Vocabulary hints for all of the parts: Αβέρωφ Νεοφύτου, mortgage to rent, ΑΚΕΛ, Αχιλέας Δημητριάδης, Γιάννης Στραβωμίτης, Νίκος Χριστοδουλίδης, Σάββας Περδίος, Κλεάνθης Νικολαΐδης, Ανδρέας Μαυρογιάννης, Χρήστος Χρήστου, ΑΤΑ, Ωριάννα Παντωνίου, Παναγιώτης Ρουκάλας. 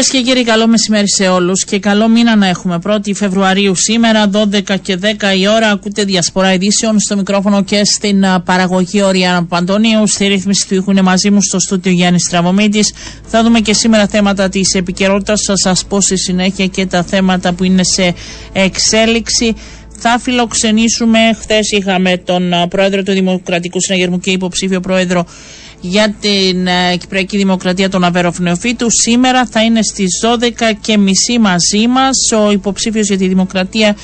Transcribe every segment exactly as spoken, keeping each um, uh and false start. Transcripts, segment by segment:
Κυρίες και κύριοι, καλό μεσημέρι σε όλους και καλό μήνα να έχουμε. Πρώτη Φεβρουαρίου σήμερα, δώδεκα και δέκα η ώρα. Ακούτε Διασπορά Ειδήσεων, στο μικρόφωνο και στην παραγωγή Ωριάννα Παντωνίου. Στη ρύθμιση του ήχου είναι μαζί μου στο στούντιο Γιάννης Στραβωμίτης. Θα δούμε και σήμερα θέματα της επικαιρότητας. Θα σας πω στη συνέχεια και τα θέματα που είναι σε εξέλιξη. Θα φιλοξενήσουμε, χθες είχαμε τον πρόεδρο του Δημοκρατικού Συναγερμού και υποψήφιο πρόεδρο για την ε, Κυπριακή Δημοκρατία, τον Αβέρωφ Νεοφύτου. Σήμερα θα είναι στις δώδεκα και μισή μαζί μας ο υποψήφιος για τη Δημοκρατία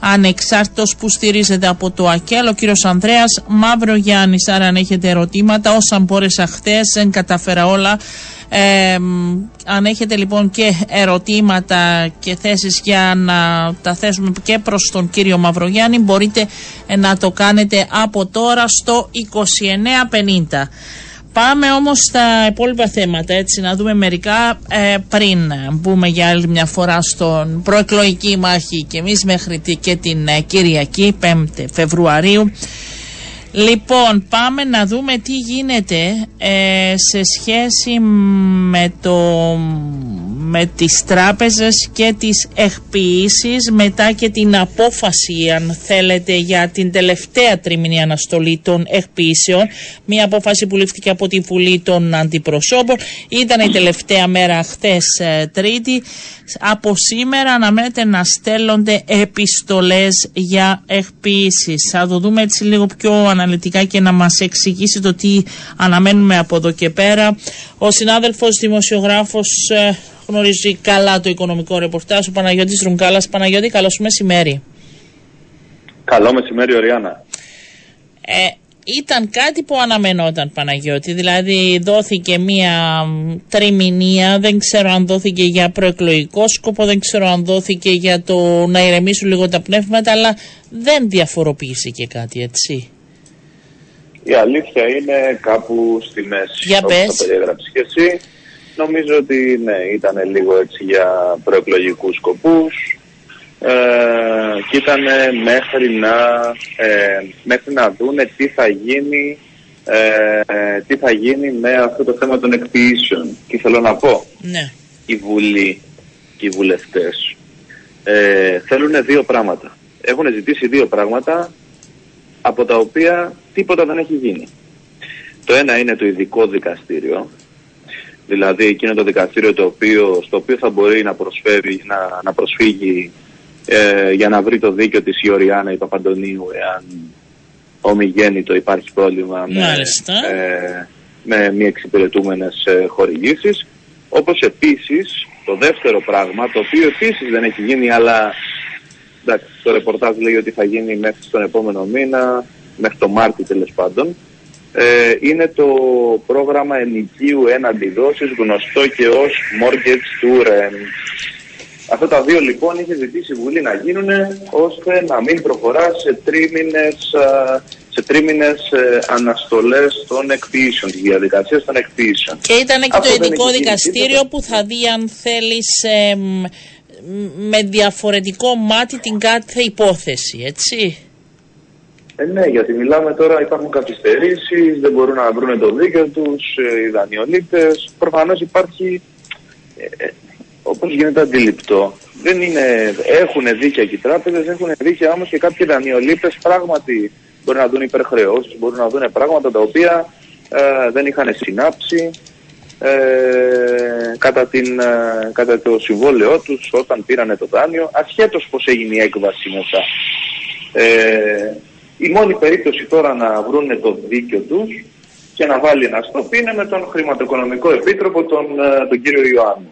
ανεξάρτητος που στηρίζεται από το ΑΚΕΛ, ο κύριος Ανδρέας Μαυρογιάννης. Άρα αν έχετε ερωτήματα, όσα μπόρεσα χτες, δεν καταφέρα όλα. Ε, αν έχετε λοιπόν και ερωτήματα και θέσεις για να τα θέσουμε και προς τον κύριο Μαυρογιάννη, μπορείτε να το κάνετε από τώρα στο είκοσι εννιά πενήντα. Πάμε όμως στα υπόλοιπα θέματα, έτσι, να δούμε μερικά ε, πριν μπούμε για άλλη μια φορά στον προεκλογική μάχη και εμείς μέχρι και την ε, Κυριακή, πέμπτη Φεβρουαρίου. Λοιπόν, πάμε να δούμε τι γίνεται ε, σε σχέση με, το, με τις τράπεζες και τις εκποιήσεις μετά και την απόφαση, αν θέλετε, για την τελευταία τριμηνή αναστολή των εκποιήσεων. Μία απόφαση που λήφθηκε από τη Βουλή των Αντιπροσώπων. Ήταν η τελευταία μέρα χτες Τρίτη. Από σήμερα αναμένεται να στέλνονται επιστολές για εκποιήσεις. Θα το δούμε έτσι λίγο πιο αναλυτικά και να μας εξηγήσει το τι αναμένουμε από εδώ και πέρα ο συνάδελφος δημοσιογράφος, γνωρίζει καλά το οικονομικό ρεπορτάζ, ο Παναγιώτης Ρουκάλας. Παναγιώτη, καλώς μεσημέρι. Καλό μεσημέρι, Ωριάννα. Ε, ήταν κάτι που αναμενόταν, Παναγιώτη, δηλαδή δόθηκε μία τριμηνία, δεν ξέρω αν δόθηκε για προεκλογικό σκοπό, δεν ξέρω αν δόθηκε για το να ηρεμήσουν λίγο τα πνεύματα, αλλά δεν διαφοροποιήθηκε κάτι, έτσι. Η αλήθεια είναι κάπου στη μέση, για όπως πες. Το περιέγραψες και εσύ. Νομίζω ότι ναι, ήταν λίγο έτσι για προεκλογικούς σκοπούς ε, και ήταν μέχρι να, ε, μέχρι να δούνε τι θα γίνει, ε, τι θα γίνει με αυτό το θέμα των εκποιήσεων. Και θέλω να πω, ναι. Η Βουλή και οι βουλευτές ε, θέλουν δύο πράγματα. Έχουν ζητήσει δύο πράγματα από τα οποία τίποτα δεν έχει γίνει. Το ένα είναι το ειδικό δικαστήριο, δηλαδή εκείνο το δικαστήριο το οποίο, στο οποίο θα μπορεί να, προσφέρει, να, να προσφύγει ε, για να βρει το δίκαιο της η Ωριάννα η Παπαντωνίου εάν ομιγέννητο υπάρχει πρόβλημα με, ε, με μη εξυπηρετούμενες ε, χορηγήσεις. Όπως επίσης το δεύτερο πράγμα, το οποίο επίσης δεν έχει γίνει, αλλά εντάξει, το ρεπορτάζ λέει ότι θα γίνει μέχρι στον επόμενο μήνα, μέχρι το Μάρτιο τέλος πάντων, ε, είναι το πρόγραμμα ενοικίου έναντι δόσης, γνωστό και ως mortgage to rent. Αυτά τα δύο λοιπόν είχε ζητήσει η Βουλή να γίνουν, ώστε να μην προχωρά σε τρίμηνες, σε τρίμηνες αναστολές των εκποιήσεων, της διαδικασίας των εκποιήσεων. Και ήταν και αυτό το ειδικό δικαστήριο που θα δει αν θέλεις ε, με διαφορετικό μάτι την κάθε υπόθεση, έτσι. Ε, ναι, γιατί μιλάμε τώρα, υπάρχουν καθυστερήσεις, δεν μπορούν να βρουν το δίκαιο τους, οι δανειολήπτες. Προφανώς υπάρχει, ε, όπως γίνεται αντιληπτό, δεν είναι, έχουν δίκαια και οι τράπεζες, έχουν δίκαια όμως και κάποιοι δανειολήπτες πράγματι μπορεί να δουν υπερχρεώσεις, μπορούν να δουν πράγματα τα οποία ε, δεν είχαν συνάψει ε, κατά, την, ε, κατά το συμβόλαιό τους όταν πήρανε το δάνειο, ασχέτως πώς έγινε η έκβαση μετά. Ε, Η μόνη περίπτωση τώρα να βρούνε το δίκαιο τους και να βάλει ένα στόπ είναι με τον χρηματοοικονομικό επίτροπο, τον, τον κύριο Ιωάννη.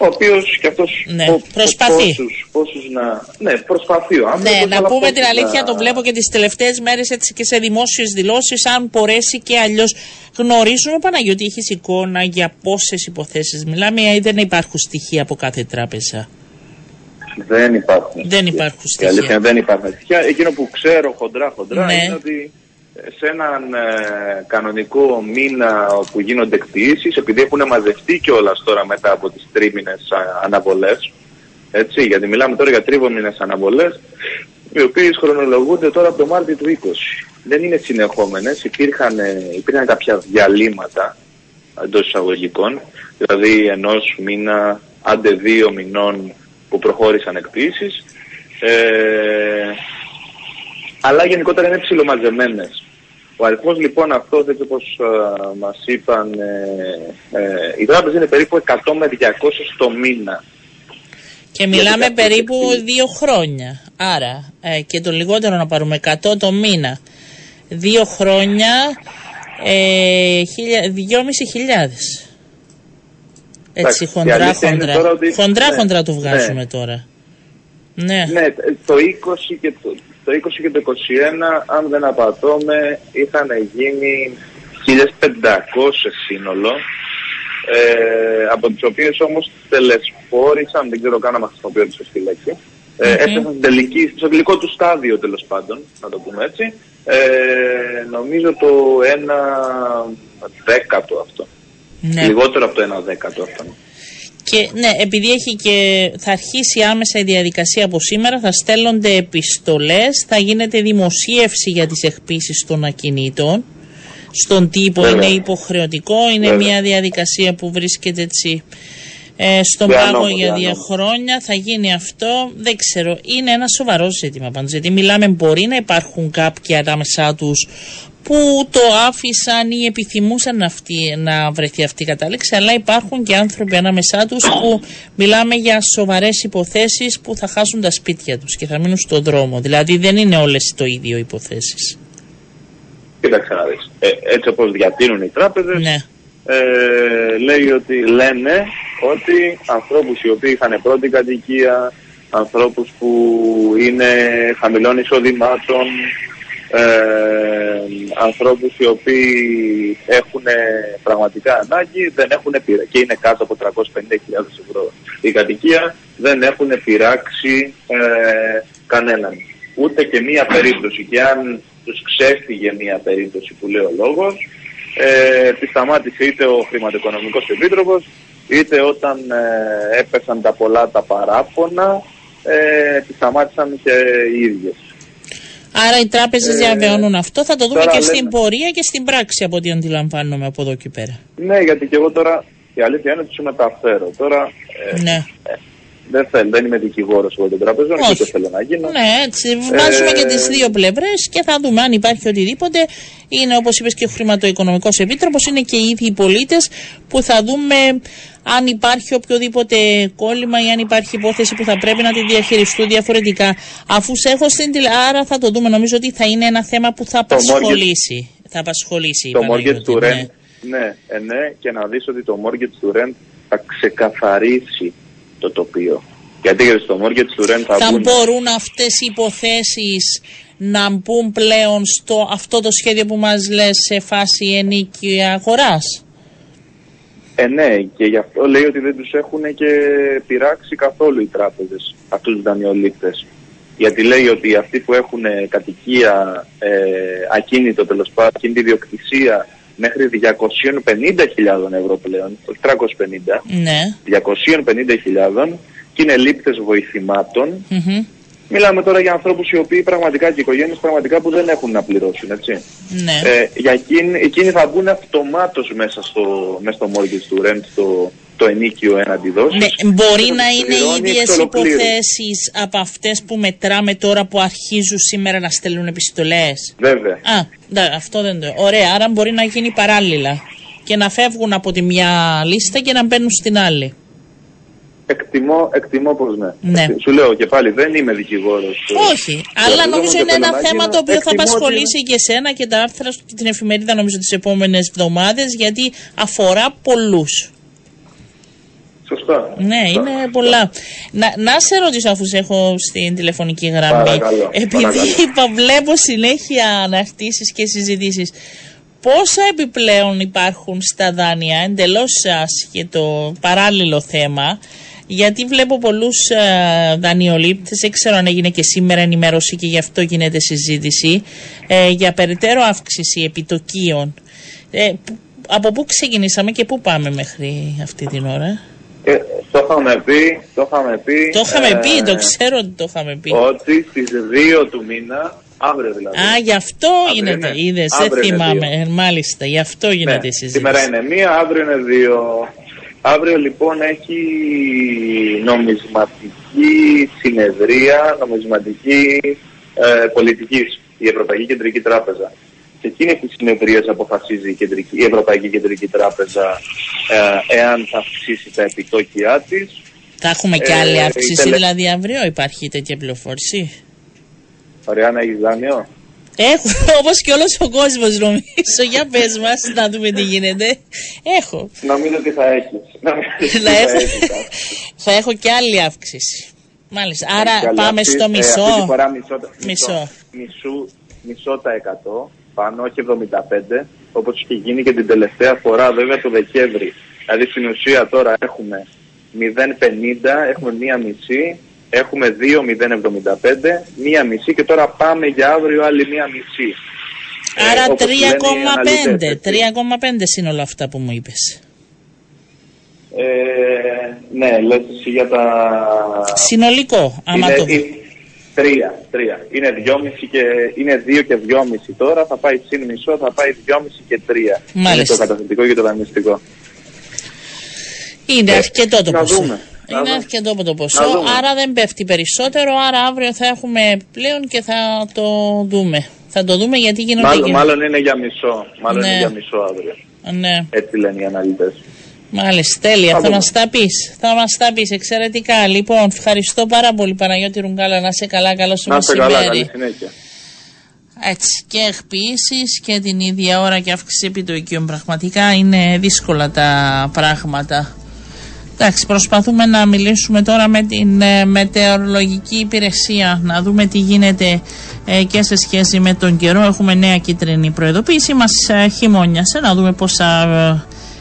Ο οποίος και αυτός ναι, ο, προσπαθεί. Πόσους, πόσους να, ναι, προσπαθεί ο άνθρωπος. Ναι, να πούμε την αλήθεια, να... το βλέπω και τις τελευταίες μέρες έτσι και σε δημόσιες δηλώσεις, αν μπορέσει και αλλιώς. Γνωρίζουμε, Παναγιώτη, έχεις εικόνα για πόσες υποθέσεις μιλάμε ή δεν υπάρχουν στοιχεία από κάθε τράπεζα? Δεν υπάρχουν. Δεν υπάρχουν στοιχεία. Αλήθεια, δεν υπάρχουν στοιχεία. Εκείνο που ξέρω χοντρά χοντρά ναι. είναι ότι σε έναν ε, κανονικό μήνα όπου γίνονται εκποιήσεις, επειδή έχουν μαζευτεί κιόλας τώρα μετά από τις τρίμηνες αναβολές, έτσι, γιατί μιλάμε τώρα για τρίμηνες αναβολές, οι οποίες χρονολογούνται τώρα από το Μάρτιο του είκοσι. Δεν είναι συνεχόμενες, υπήρχαν, υπήρχαν κάποια διαλύματα, εντός εισαγωγικών, δηλαδή ενός μήνα, άντε δύο μηνών που προχώρησαν εκποίησεις, ε, αλλά γενικότερα είναι ψιλομαζεμένες. Ο αριθμός λοιπόν αυτός, έτσι όπως α, μας είπαν, ε, ε, η τράπεζα είναι περίπου εκατό με διακόσια το μήνα. Και μιλάμε για περίπου δύο χρόνια. Άρα ε, και το λιγότερο να πάρουμε εκατό το μήνα. Δύο χρόνια, ε, δυόμισι χιλιάδες. Έτσι, χοντρά, χοντρά. Χοντρά, ότι... χοντρά, ναι, χοντρά το βγάζουμε, ναι, τώρα. Ναι, ναι, το είκοσι και το, το είκοσι και το είκοσι ένα, αν δεν απατώμε, είχαν γίνει χίλιες πεντακόσιες σύνολο, ε, από τις οποίες όμως τελεσφόρησαν, δεν ξέρω καν να μας χρησιμοποιώ τη σωστή λέξη, ε, okay. έφτασαν στο τελικό του στάδιο, τέλος πάντων, να το πούμε έτσι, ε, νομίζω το ένα δέκατο αυτό. Ναι. Λιγότερο από το ένα δέκατο αυτό. Και ναι, επειδή έχει και, θα αρχίσει άμεσα η διαδικασία από σήμερα, θα στέλνονται επιστολές, θα γίνεται δημοσίευση για τις εκποίησεις των ακινήτων. Στον τύπο, βέβαια, είναι υποχρεωτικό, είναι, βέβαια, μια διαδικασία που βρίσκεται έτσι ε, στον πάγο για δύο χρόνια. Θα γίνει αυτό, δεν ξέρω, είναι ένα σοβαρό ζήτημα πάντως. Γιατί μιλάμε, μπορεί να υπάρχουν κάποιοι ανάμεσά τους που το άφησαν ή επιθυμούσαν αυτοί, να βρεθεί αυτή η κατάληξη, αλλά υπάρχουν και άνθρωποι ανάμεσά τους που μιλάμε για σοβαρές υποθέσεις που θα χάσουν τα σπίτια τους και θα μείνουν στον δρόμο. Δηλαδή δεν είναι όλες το ίδιο υποθέσεις. Κοίταξε να δεις. Ε, έτσι όπως διατείνουν οι τράπεζες, ναι, ε, λέει ότι, λένε ότι ανθρώπους οι οποίοι είχαν πρώτη κατοικία, ανθρώπους που είναι χαμηλών εισοδημάτων, Ε, ανθρώπους οι οποίοι έχουν πραγματικά ανάγκη, δεν έχουν πειρα... και είναι κάτω από τριακόσιες πενήντα χιλιάδες ευρώ η κατοικία, δεν έχουν πειράξει ε, κανέναν, ούτε και μία περίπτωση. Και αν τους ξέφυγε μία περίπτωση που λέει ο λόγος, ε, τη σταμάτησε είτε ο χρηματοοικονομικός επίτροπος, είτε όταν ε, έπεσαν τα πολλά τα παράπονα, ε, τη σταμάτησαν και οι ίδιες. Άρα οι τράπεζες ε, διαβεβαιώνουν αυτό. Θα το δούμε και λέμε στην πορεία και στην πράξη, από ό,τι αντιλαμβάνομαι από εδώ και πέρα. Ναι, γιατί και εγώ τώρα, η αλήθεια είναι ότι σου μεταφέρω. Τώρα ε, ναι. ε, δεν, θέλω, δεν είμαι δικηγόρος εγώ των τραπεζών, ούτε θέλω να γίνω. Ναι, έτσι. Βάζουμε ε, και τις δύο πλευρές και θα δούμε αν υπάρχει οτιδήποτε. Είναι, όπως είπες, και ο Χρηματοοικονομικός Επίτροπος, είναι και οι ίδιοι οι πολίτες που θα δούμε αν υπάρχει οποιοδήποτε κόλλημα ή αν υπάρχει υπόθεση που θα πρέπει να τη διαχειριστούν διαφορετικά. Αφού σε έχω στην τηλεόραση, άρα θα το δούμε. Νομίζω ότι θα είναι ένα θέμα που θα απασχολήσει. Mortgage, θα απασχολήσει το mortgage του Ρεντ. Ναι, ε, ναι, και να δεις ότι το mortgage του Ρεντ θα ξεκαθαρίσει το τοπίο. Γιατί για το mortgage του Ρεντ θα, θα μπουν... μπορούν αυτές οι υποθέσεις να μπουν πλέον στο αυτό το σχέδιο που μας λες σε φάση ενίκη αγοράς. Ε, ναι, και γι' αυτό λέει ότι δεν τους έχουν και πειράξει καθόλου οι τράπεζες, αυτούς τους δανειολήπτες. Γιατί λέει ότι αυτοί που έχουν κατοικία, ε, ακίνητο τέλος πάντων, ακίνητη ιδιοκτησία μέχρι διακόσιες πενήντα χιλιάδες ευρώ πλέον, όχι τριακόσιες πενήντα, ναι, διακόσιες πενήντα χιλιάδες, και είναι λήπτες βοηθημάτων. Mm-hmm. Μιλάμε τώρα για ανθρώπους οι οποίοι πραγματικά, και οικογένειες πραγματικά που δεν έχουν να πληρώσουν, έτσι. Ναι. Ε, για εκείνοι, εκείνοι θα μπουν αυτομάτως μέσα στο, μέσα στο mortgage του rent, το, το ενίκιο έναντι δόσεις. Ναι, μπορεί να είναι οι ίδιες υποθέσεις από αυτές που μετράμε τώρα που αρχίζουν σήμερα να στέλνουν επιστολές. Βέβαια. Α, δα, αυτό δεν το. Ωραία, άρα μπορεί να γίνει παράλληλα και να φεύγουν από τη μια λίστα και να μπαίνουν στην άλλη. Εκτιμώ, εκτιμώ πως ναι. ναι. Σου λέω και πάλι, δεν είμαι δικηγόρος. Όχι, αλλά νομίζω είναι ένα θέμα το οποίο εκτιμώ, θα απασχολήσει και εσένα και τα άρθρα και την εφημερίδα, νομίζω, τις επόμενες εβδομάδες, γιατί αφορά πολλούς. Σωστά. Ναι, σωστά, είναι σωστά. πολλά. Να, να σε ρωτήσω, αφού σε έχω στην τηλεφωνική γραμμή, παρακαλώ, επειδή παρακαλώ. βλέπω συνέχεια αναρτήσεις και συζητήσεις, πόσα επιπλέον υπάρχουν στα δάνεια, εντελώς ασχετό παράλληλο θέμα, γιατί βλέπω πολλούς ε, δανειολήπτες, δεν ξέρω αν έγινε και σήμερα ενημέρωση και γι' αυτό γίνεται συζήτηση, ε, για περαιτέρω αύξηση επιτοκίων. Ε, από πού ξεκινήσαμε και πού πάμε μέχρι αυτή την ώρα? Ε, το είχαμε πει, το είχαμε πει, το, είχαμε ε, πει, το ξέρω ότι το είχαμε πει. Ότι στις δύο του μήνα Αύριο δηλαδή. Α, γι' αυτό αύριο γίνεται. Είδες, δεν θυμάμαι. Μάλιστα, γι' αυτό γίνεται η συζήτηση. Σήμερα είναι μία, αύριο είναι δύο. Αύριο λοιπόν έχει νομισματική συνεδρία, νομισματική ε, πολιτική, η Ευρωπαϊκή Κεντρική Τράπεζα. Σε εκείνη τη συνεδρία αποφασίζει η, Κεντρική, η Ευρωπαϊκή Κεντρική Τράπεζα ε, εάν θα αυξήσει τα επιτόκια της. Θα έχουμε και άλλη αύξηση, ε, δηλαδή αύριο υπάρχει τέτοια πληροφόρηση. Ωραία, να έχεις δάνειο. Έχω, όπως και όλος ο κόσμος νομίζω. Για πες μας, να δούμε τι γίνεται. Έχω. Νομίζω ότι θα έχεις. Να έχω. Θα έχω και άλλη αύξηση. Μάλιστα. Άρα πάμε αύξηση, στο μισό. Ε, αυτή τη φορά μισό, μισό. Μισού, μισό τα εκατό, πάνω, όχι εβδομήντα πέντε, όπως είχε γίνει και την τελευταία φορά, βέβαια το Δεκέμβρη. Δηλαδή στην ουσία τώρα έχουμε μηδέν κόμμα πενήντα, έχουμε μία μισή, έχουμε δύο κόμμα μηδέν εβδομήντα πέντε, μία μισή και τώρα πάμε για αύριο άλλη μία μισή. Άρα ε, τρία κόμμα πέντε, τρία κόμμα πέντε είναι όλα αυτά που μου είπες. Ε, ναι, λες για τα... Συνολικό, άμα είναι, το ε, τρία, τρία. Είναι δυόμιση και... είναι δύο και δυόμιση τώρα, θα πάει συν μισό, θα πάει δυόμιση και τρία. Μάλιστα. Είναι το καταθετικό και το δανειστικό. Είναι αρκετό το ποσό. Δούμε. Είναι αρκετό το ποσό, άρα δεν πέφτει περισσότερο, άρα αύριο θα έχουμε πλέον και θα το δούμε. Θα το δούμε γιατί γίνονται... Μάλλον, και... μάλλον είναι για μισό, μάλλον ναι. είναι για μισό αύριο. Ναι. Έτσι λένε οι αναλυτές. Μάλιστα, τέλεια, θα, θα μας τα πεις, θα μας τα πεις εξαιρετικά. Λοιπόν, ευχαριστώ πάρα πολύ Παναγιώτη Ρουγκάλα, να είσαι καλά, καλό σου μεσημέρι. Να είσαι καλά, καλή συνέχεια. Έτσι, και εκποίησεις και την ίδια ώρα και αύξηση επιτοκίων. Πραγματικά είναι δύσκολα τα πράγματα. Εντάξει, προσπαθούμε να μιλήσουμε τώρα με την ε, μετεωρολογική υπηρεσία, να δούμε τι γίνεται ε, και σε σχέση με τον καιρό. Έχουμε νέα κίτρινη προειδοποίηση, μας ε, χειμώνιασε, να δούμε πώς θα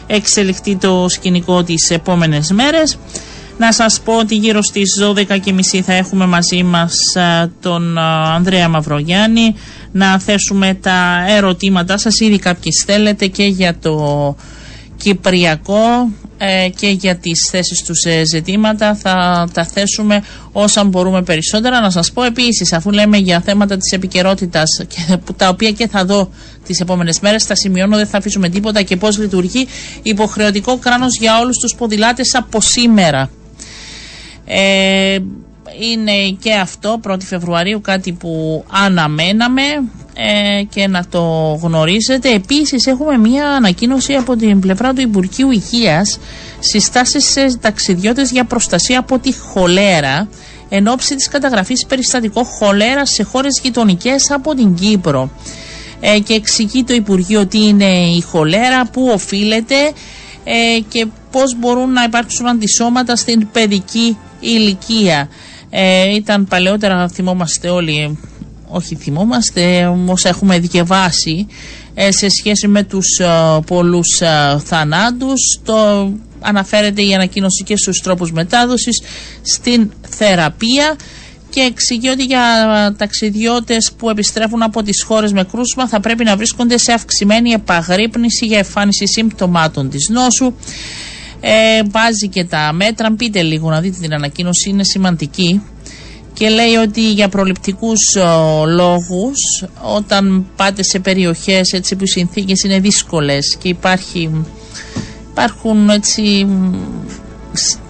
ε, εξελιχθεί το σκηνικό τις επόμενες μέρες. Να σας πω ότι γύρω στις δώδεκα και μισή θα έχουμε μαζί μας ε, τον ε, Ανδρέα Μαυρογιάννη, να θέσουμε τα ερωτήματά σας, ήδη κάποιες θέλετε και για το Κυπριακό και για τις θέσεις τους ζητήματα, θα τα θέσουμε όσα μπορούμε περισσότερα. Να σας πω επίσης, αφού λέμε για θέματα της επικαιρότητας, τα οποία και θα δω τις επόμενες μέρες, θα σημειώνω, δεν θα αφήσουμε τίποτα, και πώς λειτουργεί υποχρεωτικό κράνος για όλους τους ποδηλάτες από σήμερα. Ε, είναι και αυτό πρώτη Φεβρουαρίου κάτι που αναμέναμε ε, και να το γνωρίζετε. Επίσης έχουμε μια ανακοίνωση από την πλευρά του Υπουργείου Υγείας, συστάσεις σε ταξιδιώτες για προστασία από τη χολέρα εν ώψη της καταγραφής περιστατικό χολέρα σε χώρες γειτονικές από την Κύπρο, ε, και εξηγεί το Υπουργείο τι είναι η χολέρα, που οφείλεται ε, και πώς μπορούν να υπάρξουν αντισώματα στην παιδική ηλικία. Ε, ήταν παλαιότερα, θυμόμαστε όλοι, όχι θυμόμαστε, όμως έχουμε δικαιβάσει ε, σε σχέση με τους ε, πολλούς ε, θανάτους. Το αναφέρεται η ανακοίνωση και στους τρόπους μετάδοσης, στην θεραπεία, και εξηγεί ότι για ταξιδιώτες που επιστρέφουν από τις χώρες με κρούσμα θα πρέπει να βρίσκονται σε αυξημένη επαγρύπνηση για εμφάνιση συμπτωμάτων της νόσου. Ε, βάζει και τα μέτρα, πείτε λίγο να δείτε την ανακοίνωση, είναι σημαντική, και λέει ότι για προληπτικούς ο, λόγους, όταν πάτε σε περιοχές έτσι που οι συνθήκες είναι δύσκολες και υπάρχει, υπάρχουν έτσι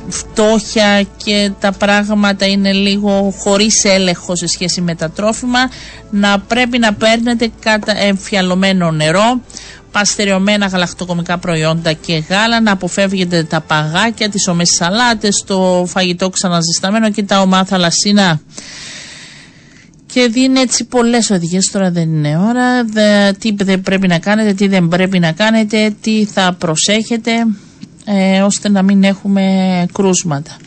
φτώχεια και τα πράγματα είναι λίγο χωρίς έλεγχο σε σχέση με τα τρόφιμα, να πρέπει να παίρνετε κατα... εμφιαλωμένο νερό, παστεριωμένα γαλακτοκομικά προϊόντα και γάλα, να αποφεύγετε τα παγάκια, τις ομές σαλάτες, το φαγητό ξαναζεσταμένο και τα ομά θαλασσινά. Και δίνει έτσι πολλές οδηγίες, τώρα δεν είναι ώρα, δε, τι δεν πρέπει να κάνετε, τι δεν πρέπει να κάνετε, τι θα προσέχετε, ε, ώστε να μην έχουμε κρούσματα.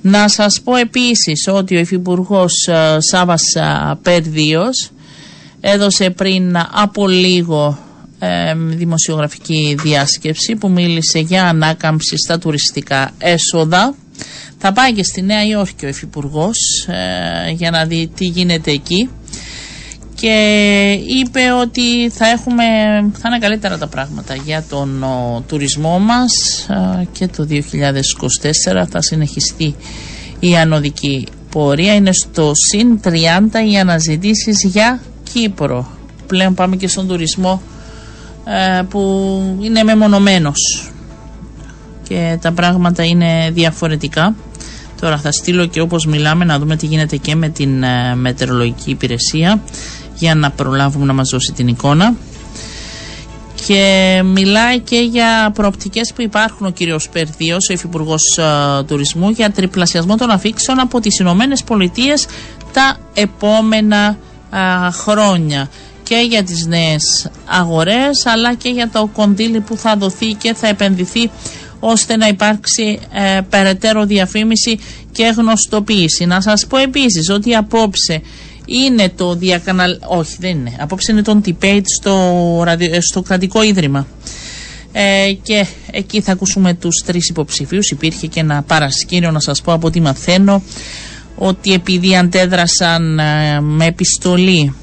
Να σας πω επίσης ότι ο Υφυπουργός Σάββας Περδίος έδωσε πριν από λίγο δημοσιογραφική διάσκεψη που μίλησε για ανάκαμψη στα τουριστικά έσοδα. Θα πάει και στη Νέα Υόρκη ο Υφυπουργός ε, για να δει τι γίνεται εκεί, και είπε ότι θα, έχουμε, θα είναι καλύτερα τα πράγματα για τον ο, τουρισμό μας ε, και το δύο χιλιάδες είκοσι τέσσερα θα συνεχιστεί η ανωδική πορεία. Είναι στο συν τριάντα οι αναζητήσεις για Κύπρο. Πλέον πάμε και στον τουρισμό ε, που είναι μεμονωμένος και τα πράγματα είναι διαφορετικά. Τώρα θα στείλω και όπως μιλάμε να δούμε τι γίνεται και με την ε, μετεωρολογική υπηρεσία για να προλάβουμε να μας δώσει την εικόνα. Και μιλάει και για προοπτικές που υπάρχουν ο κύριος Περδίος, ο υφυπουργός ε, τουρισμού, για τριπλασιασμό των αφήξεων από τις Ηνωμένες Πολιτείες τα επόμενα ε, χρόνια. Και για τις νέες αγορές αλλά και για το κονδύλι που θα δοθεί και θα επενδυθεί ώστε να υπάρξει ε, περαιτέρω διαφήμιση και γνωστοποίηση. Να σας πω επίσης ότι απόψε είναι το διακαναλ... όχι δεν είναι, απόψε είναι το debate στο, ραδιο... στο κρατικό ίδρυμα ε, και εκεί θα ακούσουμε τους τρεις υποψηφίους. Υπήρχε και ένα παρασκήνιο, να σας πω από ό,τι μαθαίνω, ότι επειδή αντέδρασαν ε, με επιστολή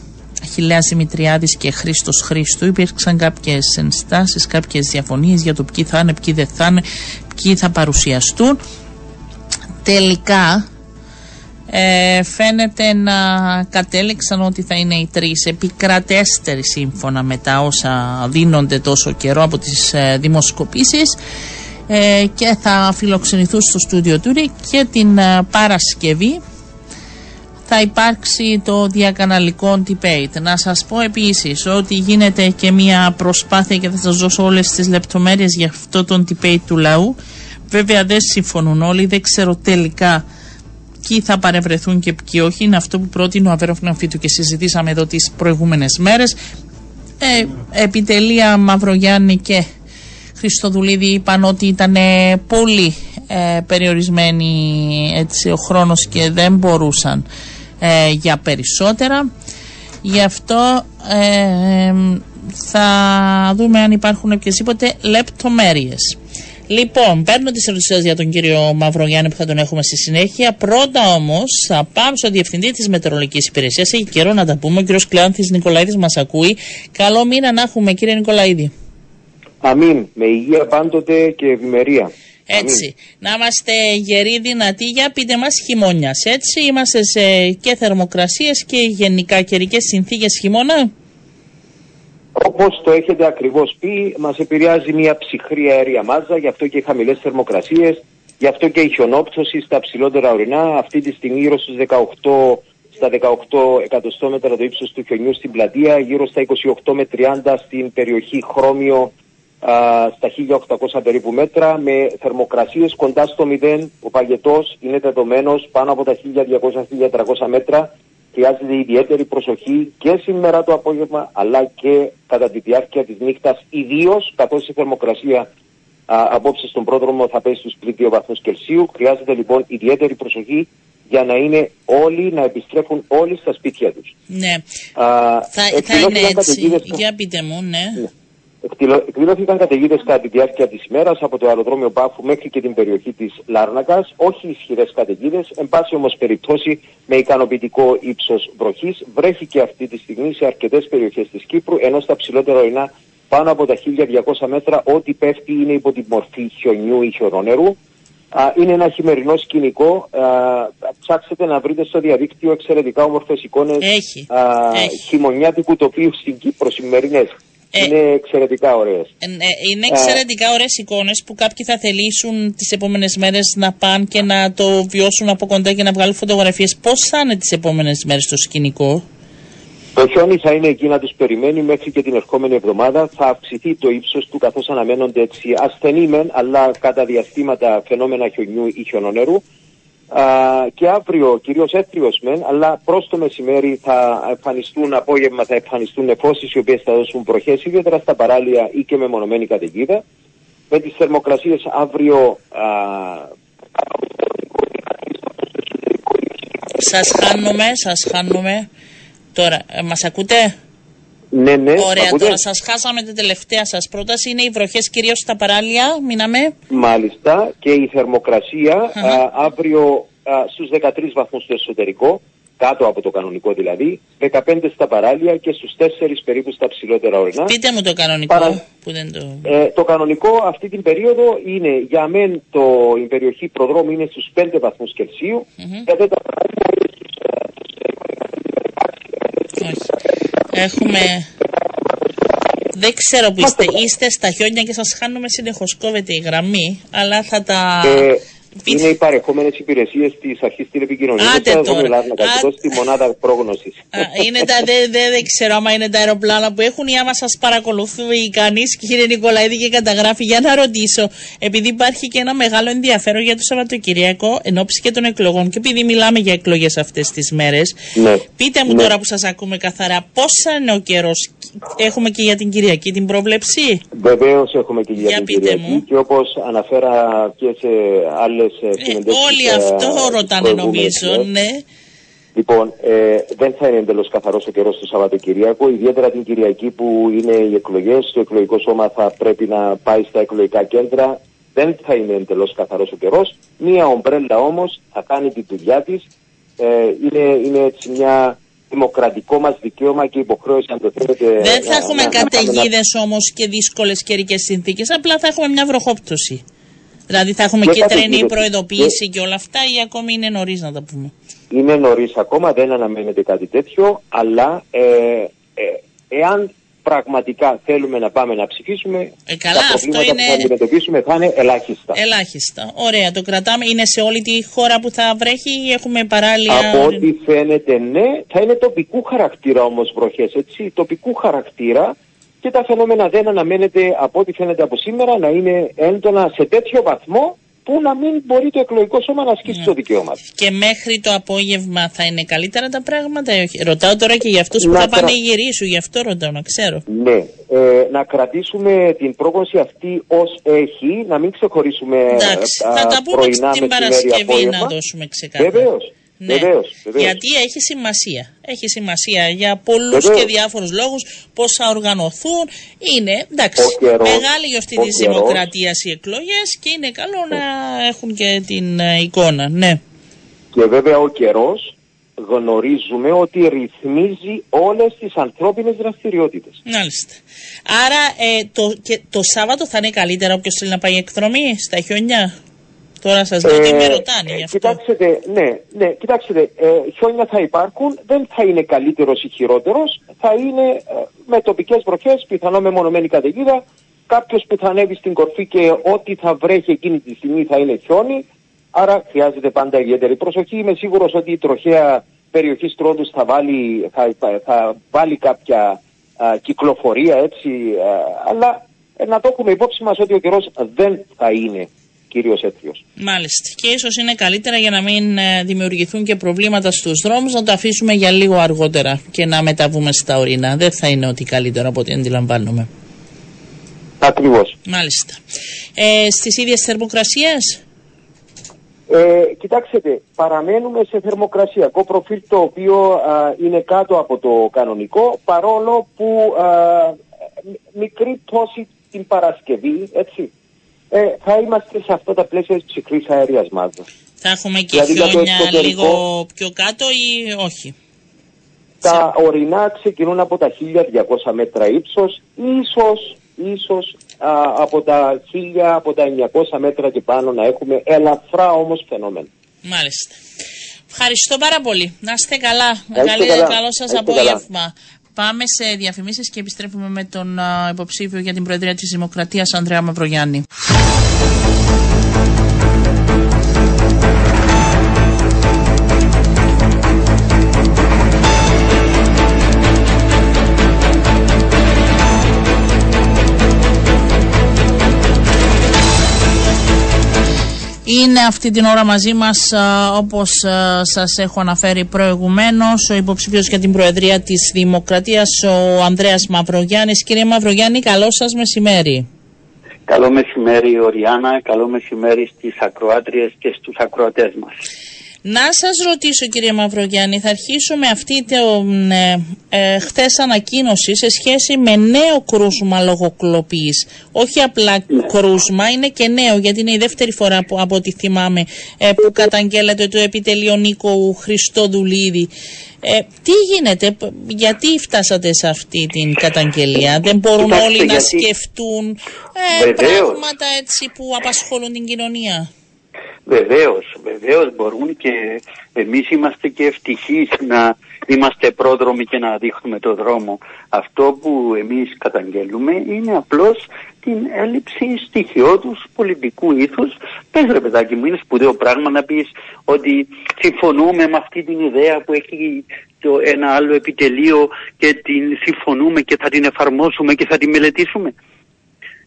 Αχιλέας Δημητριάδης και Χρήστος Χρήστου, υπήρξαν κάποιες ενστάσεις, κάποιες διαφωνίες για το ποιοι θα είναι, ποιοι δεν θα είναι, ποιοι θα παρουσιαστούν. Τελικά ε, φαίνεται να κατέληξαν ότι θα είναι οι τρεις επικρατέστεροι σύμφωνα με τα όσα δίνονται τόσο καιρό από τις ε, δημοσκοπήσεις ε, και θα φιλοξενηθούν στο στούντιο του και την ε, Παρασκευή θα υπάρξει το διακαναλικό debate. Να σας πω επίσης ότι γίνεται και μια προσπάθεια και θα σας δώσω όλες τις λεπτομέρειες για αυτό το debate του λαού. Βέβαια δεν συμφωνούν όλοι, δεν ξέρω τελικά ποιοι θα παρευρεθούν και ποιοι όχι. Είναι αυτό που πρότεινε ο Αβέρωφ Νεοφύτου και συζητήσαμε εδώ τις προηγούμενες μέρες. Ε, επιτελεία Μαυρογιάννη και Χριστοδουλίδη είπαν ότι ήταν πολύ ε, περιορισμένοι έτσι, ο χρόνος και δεν μπορούσαν Ε, για περισσότερα. Γι' αυτό ε, θα δούμε αν υπάρχουν οποιασδήποτε λεπτομέρειες. Λοιπόν, παίρνω τις ερωτήσεις για τον κύριο Μαυρογιάννη που θα τον έχουμε στη συνέχεια. Πρώτα όμως θα πάμε στο διευθυντή της μετεωρολογικής υπηρεσίας. Έχει καιρό να τα πούμε. Ο κύριος Κλεάνθης Νικολαΐδης μας ακούει. Καλό μήνα να έχουμε, κύριε Νικολαΐδη. Αμήν. Με υγεία πάντοτε και ευημερία. Έτσι, να είμαστε γεροί, δυνατοί. Για πείτε μας, χειμώνιας, έτσι, είμαστε σε και θερμοκρασίες και γενικά καιρικές συνθήκες χειμώνα. Όπως το έχετε ακριβώς πει, μας επηρεάζει μια ψυχρή αέρια μάζα, γι' αυτό και οι χαμηλές θερμοκρασίες, γι' αυτό και η χιονόπτωση στα ψηλότερα ορεινά, αυτή τη στιγμή γύρω στους δεκαοκτώ, στα δεκαοκτώ εκατοστόμετρα το ύψος του χιονιού στην πλατεία, γύρω στα είκοσι οκτώ με τριάντα στην περιοχή Χρώμιο, στα χίλια οκτακόσια περίπου μέτρα, με θερμοκρασίες κοντά στο μηδέν. Ο παγετός είναι δεδομένος πάνω από τα χίλια διακόσια με χίλια τριακόσια μέτρα. Χρειάζεται ιδιαίτερη προσοχή και σήμερα το απόγευμα αλλά και κατά τη διάρκεια της νύχτας, ιδίως καθώς η θερμοκρασία α, απόψε στον πρόδρομο θα πέσει στους πλην δύο βαθμούς Κελσίου. Χρειάζεται λοιπόν ιδιαίτερη προσοχή για να είναι όλοι, να επιστρέφουν όλοι στα σπίτια τους. Ναι, α, θα, θα είναι έτσι. Για πείτε μου, ναι. ναι. Εκδηλώθηκαν καταιγίδες κατά τη διάρκεια της ημέρας από το αεροδρόμιο Πάφου μέχρι και την περιοχή της Λάρνακας. Όχι ισχυρές καταιγίδες, εν πάση όμως περιπτώσει με ικανοποιητικό ύψος βροχής. Βρέχει και αυτή τη στιγμή σε αρκετές περιοχές της Κύπρου, ενώ στα ψηλότερα ορεινά πάνω από τα χίλια διακόσια μέτρα ό,τι πέφτει είναι υπό τη μορφή χιονιού ή χιονόνερου. Είναι ένα χειμερινό σκηνικό. Α, ψάξετε να βρείτε στο διαδίκτυο εξαιρετικά όμορφες εικόνες χειμωνιάτικου τοπίου στην Κύπρο σημερινές. Ε, είναι εξαιρετικά ωραίες. Ε, είναι εξαιρετικά ωραίες εικόνες που κάποιοι θα θελήσουν τις επόμενες μέρες να πάνε και να το βιώσουν από κοντά και να βγάλουν φωτογραφίες. Πώς θα είναι τις επόμενες μέρες το σκηνικό? Το χιόνι θα είναι εκεί να τους περιμένει μέχρι και την ερχόμενη εβδομάδα. Θα αυξηθεί το ύψος του καθώς αναμένονται έτσι ασθενή μεν, αλλά κατά διαστήματα φαινόμενα χιονιού ή χιονονερού. Uh, και αύριο, κυρίως έτριος μεν, αλλά προς το μεσημέρι θα εμφανιστούν, απόγευμα θα εμφανιστούν νεφώσεις οι οποίες θα δώσουν βροχές, ιδιαίτερα στα παράλια ή και με μονομένη καταιγίδα. Με τις θερμοκρασίες αύριο... Uh... Σας χάνουμε, σας χάνουμε. Τώρα, ε, μας ακούτε? Ναι, ναι. Ωραία, ακούτε? Τώρα σας χάσαμε την τελευταία σας πρόταση. Είναι οι βροχές κυρίως στα παράλια, μείναμε. Μάλιστα, και η θερμοκρασία α, αύριο α, στους δεκατρείς βαθμούς στο εσωτερικό, κάτω από το κανονικό δηλαδή, δεκαπέντε στα παράλια και στους τέσσερις περίπου στα ψηλότερα ορεινά. Πείτε μου το κανονικό. Παρα... που δεν το... Ε, το κανονικό αυτή την περίοδο είναι, για μεν το, η περιοχή προδρόμου είναι στους πέντε βαθμούς Κελσίου, για τα παράλια είναι στους... Όχι. Έχουμε... Δεν ξέρω που είστε. Είστε στα χιόνια και σας χάνουμε συνεχώς. Κόβεται η γραμμή, αλλά θα τα... Ε... Είναι οι παρεχόμενες υπηρεσίες της αρχής τηλεπικοινωνίας. Άντε τώρα. Στη μονάδα πρόγνωσης. Είναι τα, δεν δε, δε ξέρω άμα είναι τα αεροπλάνα που έχουν ή άμα σας παρακολουθεί κανείς, κύριε Νικολαίδη, και καταγράφει. Για να ρωτήσω, επειδή υπάρχει και ένα μεγάλο ενδιαφέρον για το Σαββατοκυριακό εν ώψη και των εκλογών και επειδή μιλάμε για εκλογές αυτές τις μέρες, ναι. πείτε μου ναι. τώρα που σας ακούμε καθαρά, πόσα είναι ο καιρός, έχουμε και για την Κυριακή την πρόβλεψη? Βεβαίως έχουμε και για, για την Κυριακή μου. Και όπως αναφέρα και σε άλλες. Ε, όλοι αυτό ρωτάνε νομίζω, ναι. Λοιπόν, ε, δεν θα είναι εντελώς καθαρός ο καιρός το Σαββατοκυριακό, ιδιαίτερα την Κυριακή που είναι οι εκλογές. Το εκλογικό σώμα θα πρέπει να πάει στα εκλογικά κέντρα. Δεν θα είναι εντελώς καθαρός ο καιρός. Μία ομπρέλα όμως θα κάνει τη δουλειά της. Ε, είναι, είναι έτσι μια... δημοκρατικό μας δικαίωμα και υποχρέωση αν το θέλετε. Δεν θα να, έχουμε καταιγίδες να... όμως και δύσκολες καιρικές συνθήκες, απλά θα έχουμε μια βροχόπτωση. Δηλαδή θα έχουμε και τρενή προειδοποίηση και όλα αυτά ή ακόμη είναι νωρίς να τα πούμε? Είναι νωρίς ακόμα, δεν αναμένεται κάτι τέτοιο, αλλά ε, ε, εάν πραγματικά θέλουμε να πάμε να ψηφίσουμε, ε, καλά, τα προβλήματα αυτό είναι... που θα αντιμετωπίσουμε θα είναι ελάχιστα. Ελάχιστα. Ωραία, το κρατάμε. Είναι σε όλη τη χώρα που θα βρέχει ή έχουμε παράλληλα? Από ό,τι φαίνεται ναι, θα είναι τοπικού χαρακτήρα όμως βροχές, έτσι, τοπικού χαρακτήρα. Και τα φαινόμενα δεν αναμένεται από ό,τι φαίνεται από σήμερα να είναι έντονα σε τέτοιο βαθμό που να μην μπορεί το εκλογικό σώμα να ασκήσει yeah. το δικαίωμα. Και μέχρι το απόγευμα θα είναι καλύτερα τα πράγματα ή όχι? Ρωτάω τώρα και για αυτούς που θα κρα... πανηγυρίσουν, γι' αυτό ρωτάω να ξέρω. Ναι, ε, να κρατήσουμε την πρόγνωση αυτή ως έχει, να μην ξεχωρίσουμε Εντάξει, τα θα τα πούμε την Παρασκευή να δώσουμε ξεκάθαρα. Βεβαίως. Ναι, βεβαίως, βεβαίως. Γιατί έχει σημασία. Έχει σημασία για πολλούς και διάφορους λόγους, πώς θα οργανωθούν. Είναι εντάξει, καιρός, μεγάλη γιορτή της δημοκρατίας οι εκλογές και είναι καλό ο. να έχουν και την εικόνα. Ναι. Και βέβαια ο καιρός γνωρίζουμε ότι ρυθμίζει όλες τις ανθρώπινες δραστηριότητες. Μάλιστα. Άρα ε, το, και, το Σάββατο θα είναι καλύτερα όποιος θέλει να πάει εκδρομή στα χιόνια. Τώρα σας λέω ότι με ρωτάνε γι' αυτό. Κοιτάξτε, ναι, ναι, κοιτάξτε, ε, χιόνια θα υπάρχουν, δεν θα είναι καλύτερος ή χειρότερος, θα είναι ε, με τοπικές βροχές, πιθανό με μονομένη καταιγίδα, κάποιος που θα ανέβει στην κορφή και ό,τι θα βρέχει εκείνη τη στιγμή θα είναι χιόνι, άρα χρειάζεται πάντα ιδιαίτερη προσοχή. Είμαι σίγουρος ότι η τροχαία περιοχή Στρόντους θα βάλει, θα, θα, θα βάλει κάποια α, κυκλοφορία, έτσι, α, αλλά ε, να το έχουμε υπόψη μας ότι ο καιρός δεν θα είναι κύριος έτριος. Μάλιστα. Και ίσως είναι καλύτερα για να μην ε, δημιουργηθούν και προβλήματα στους δρόμους να το αφήσουμε για λίγο αργότερα και να μεταβούμε στα ορεινά. Δεν θα είναι ότι καλύτερο από ό,τι αντιλαμβάνομαι. Ακριβώς. Μάλιστα. Ε, στις ίδιες θερμοκρασίες? Ε, κοιτάξτε, παραμένουμε σε θερμοκρασιακό προφίλ το οποίο α, είναι κάτω από το κανονικό, παρόλο που α, μικρή πτώση την Παρασκευή, έτσι. Ε, θα είμαστε σε αυτά τα πλαίσια της ψυχρής αερίας μάζας. Θα έχουμε και δηλαδή χιόνια λίγο πιο κάτω ή όχι? Τα σε... ορεινά ξεκινούν από τα χίλια διακόσια μέτρα ύψος, ίσως, ίσως α, από τα χίλια, από τα εννιακόσια μέτρα και πάνω να έχουμε ελαφρά όμως φαινόμενα. Μάλιστα. Ευχαριστώ πάρα πολύ. Να είστε καλά. Καλή, καλά. Καλό σας απόγευμα. Πάμε σε διαφημίσεις και επιστρέφουμε με τον uh, υποψήφιο για την Προεδρία της Δημοκρατίας, Ανδρέα Μαυρογιάννη. Είναι αυτή την ώρα μαζί μας, όπως σας έχω αναφέρει προηγουμένως, ο υποψήφιος για την Προεδρία της Δημοκρατίας, ο Ανδρέας Μαυρογιάννης. Κύριε Μαυρογιάννη, καλό σας μεσημέρι. Καλό μεσημέρι, Ωριάννα. Καλό μεσημέρι στις ακροάτριες και στους ακροατές μας. Να σας ρωτήσω, κύριε Μαυρογιάννη, θα αρχίσω με αυτή την ε, ε, χθες ανακοίνωση σε σχέση με νέο κρούσμα λογοκλοπής. Όχι απλά κρούσμα, είναι και νέο, γιατί είναι η δεύτερη φορά που, από ό,τι θυμάμαι ε, που καταγγέλλεται το επιτελείο Νίκου Χριστοδουλίδη. Ε, τι γίνεται, γιατί φτάσατε σε αυτή την καταγγελία? Δεν μπορούν Κοιτάξτε, όλοι γιατί... να σκεφτούν ε, πράγματα έτσι που απασχολούν την κοινωνία. Βεβαίως, βεβαίως μπορούν και εμείς είμαστε και ευτυχείς να είμαστε πρόδρομοι και να δείχνουμε το δρόμο. Αυτό που εμείς καταγγέλουμε είναι απλώς την έλλειψη στοιχειώδους πολιτικού ήθους. Πες ρε παιδάκι μου, είναι σπουδαίο πράγμα να πεις ότι συμφωνούμε με αυτή την ιδέα που έχει το ένα άλλο επιτελείο και την συμφωνούμε και θα την εφαρμόσουμε και θα την μελετήσουμε.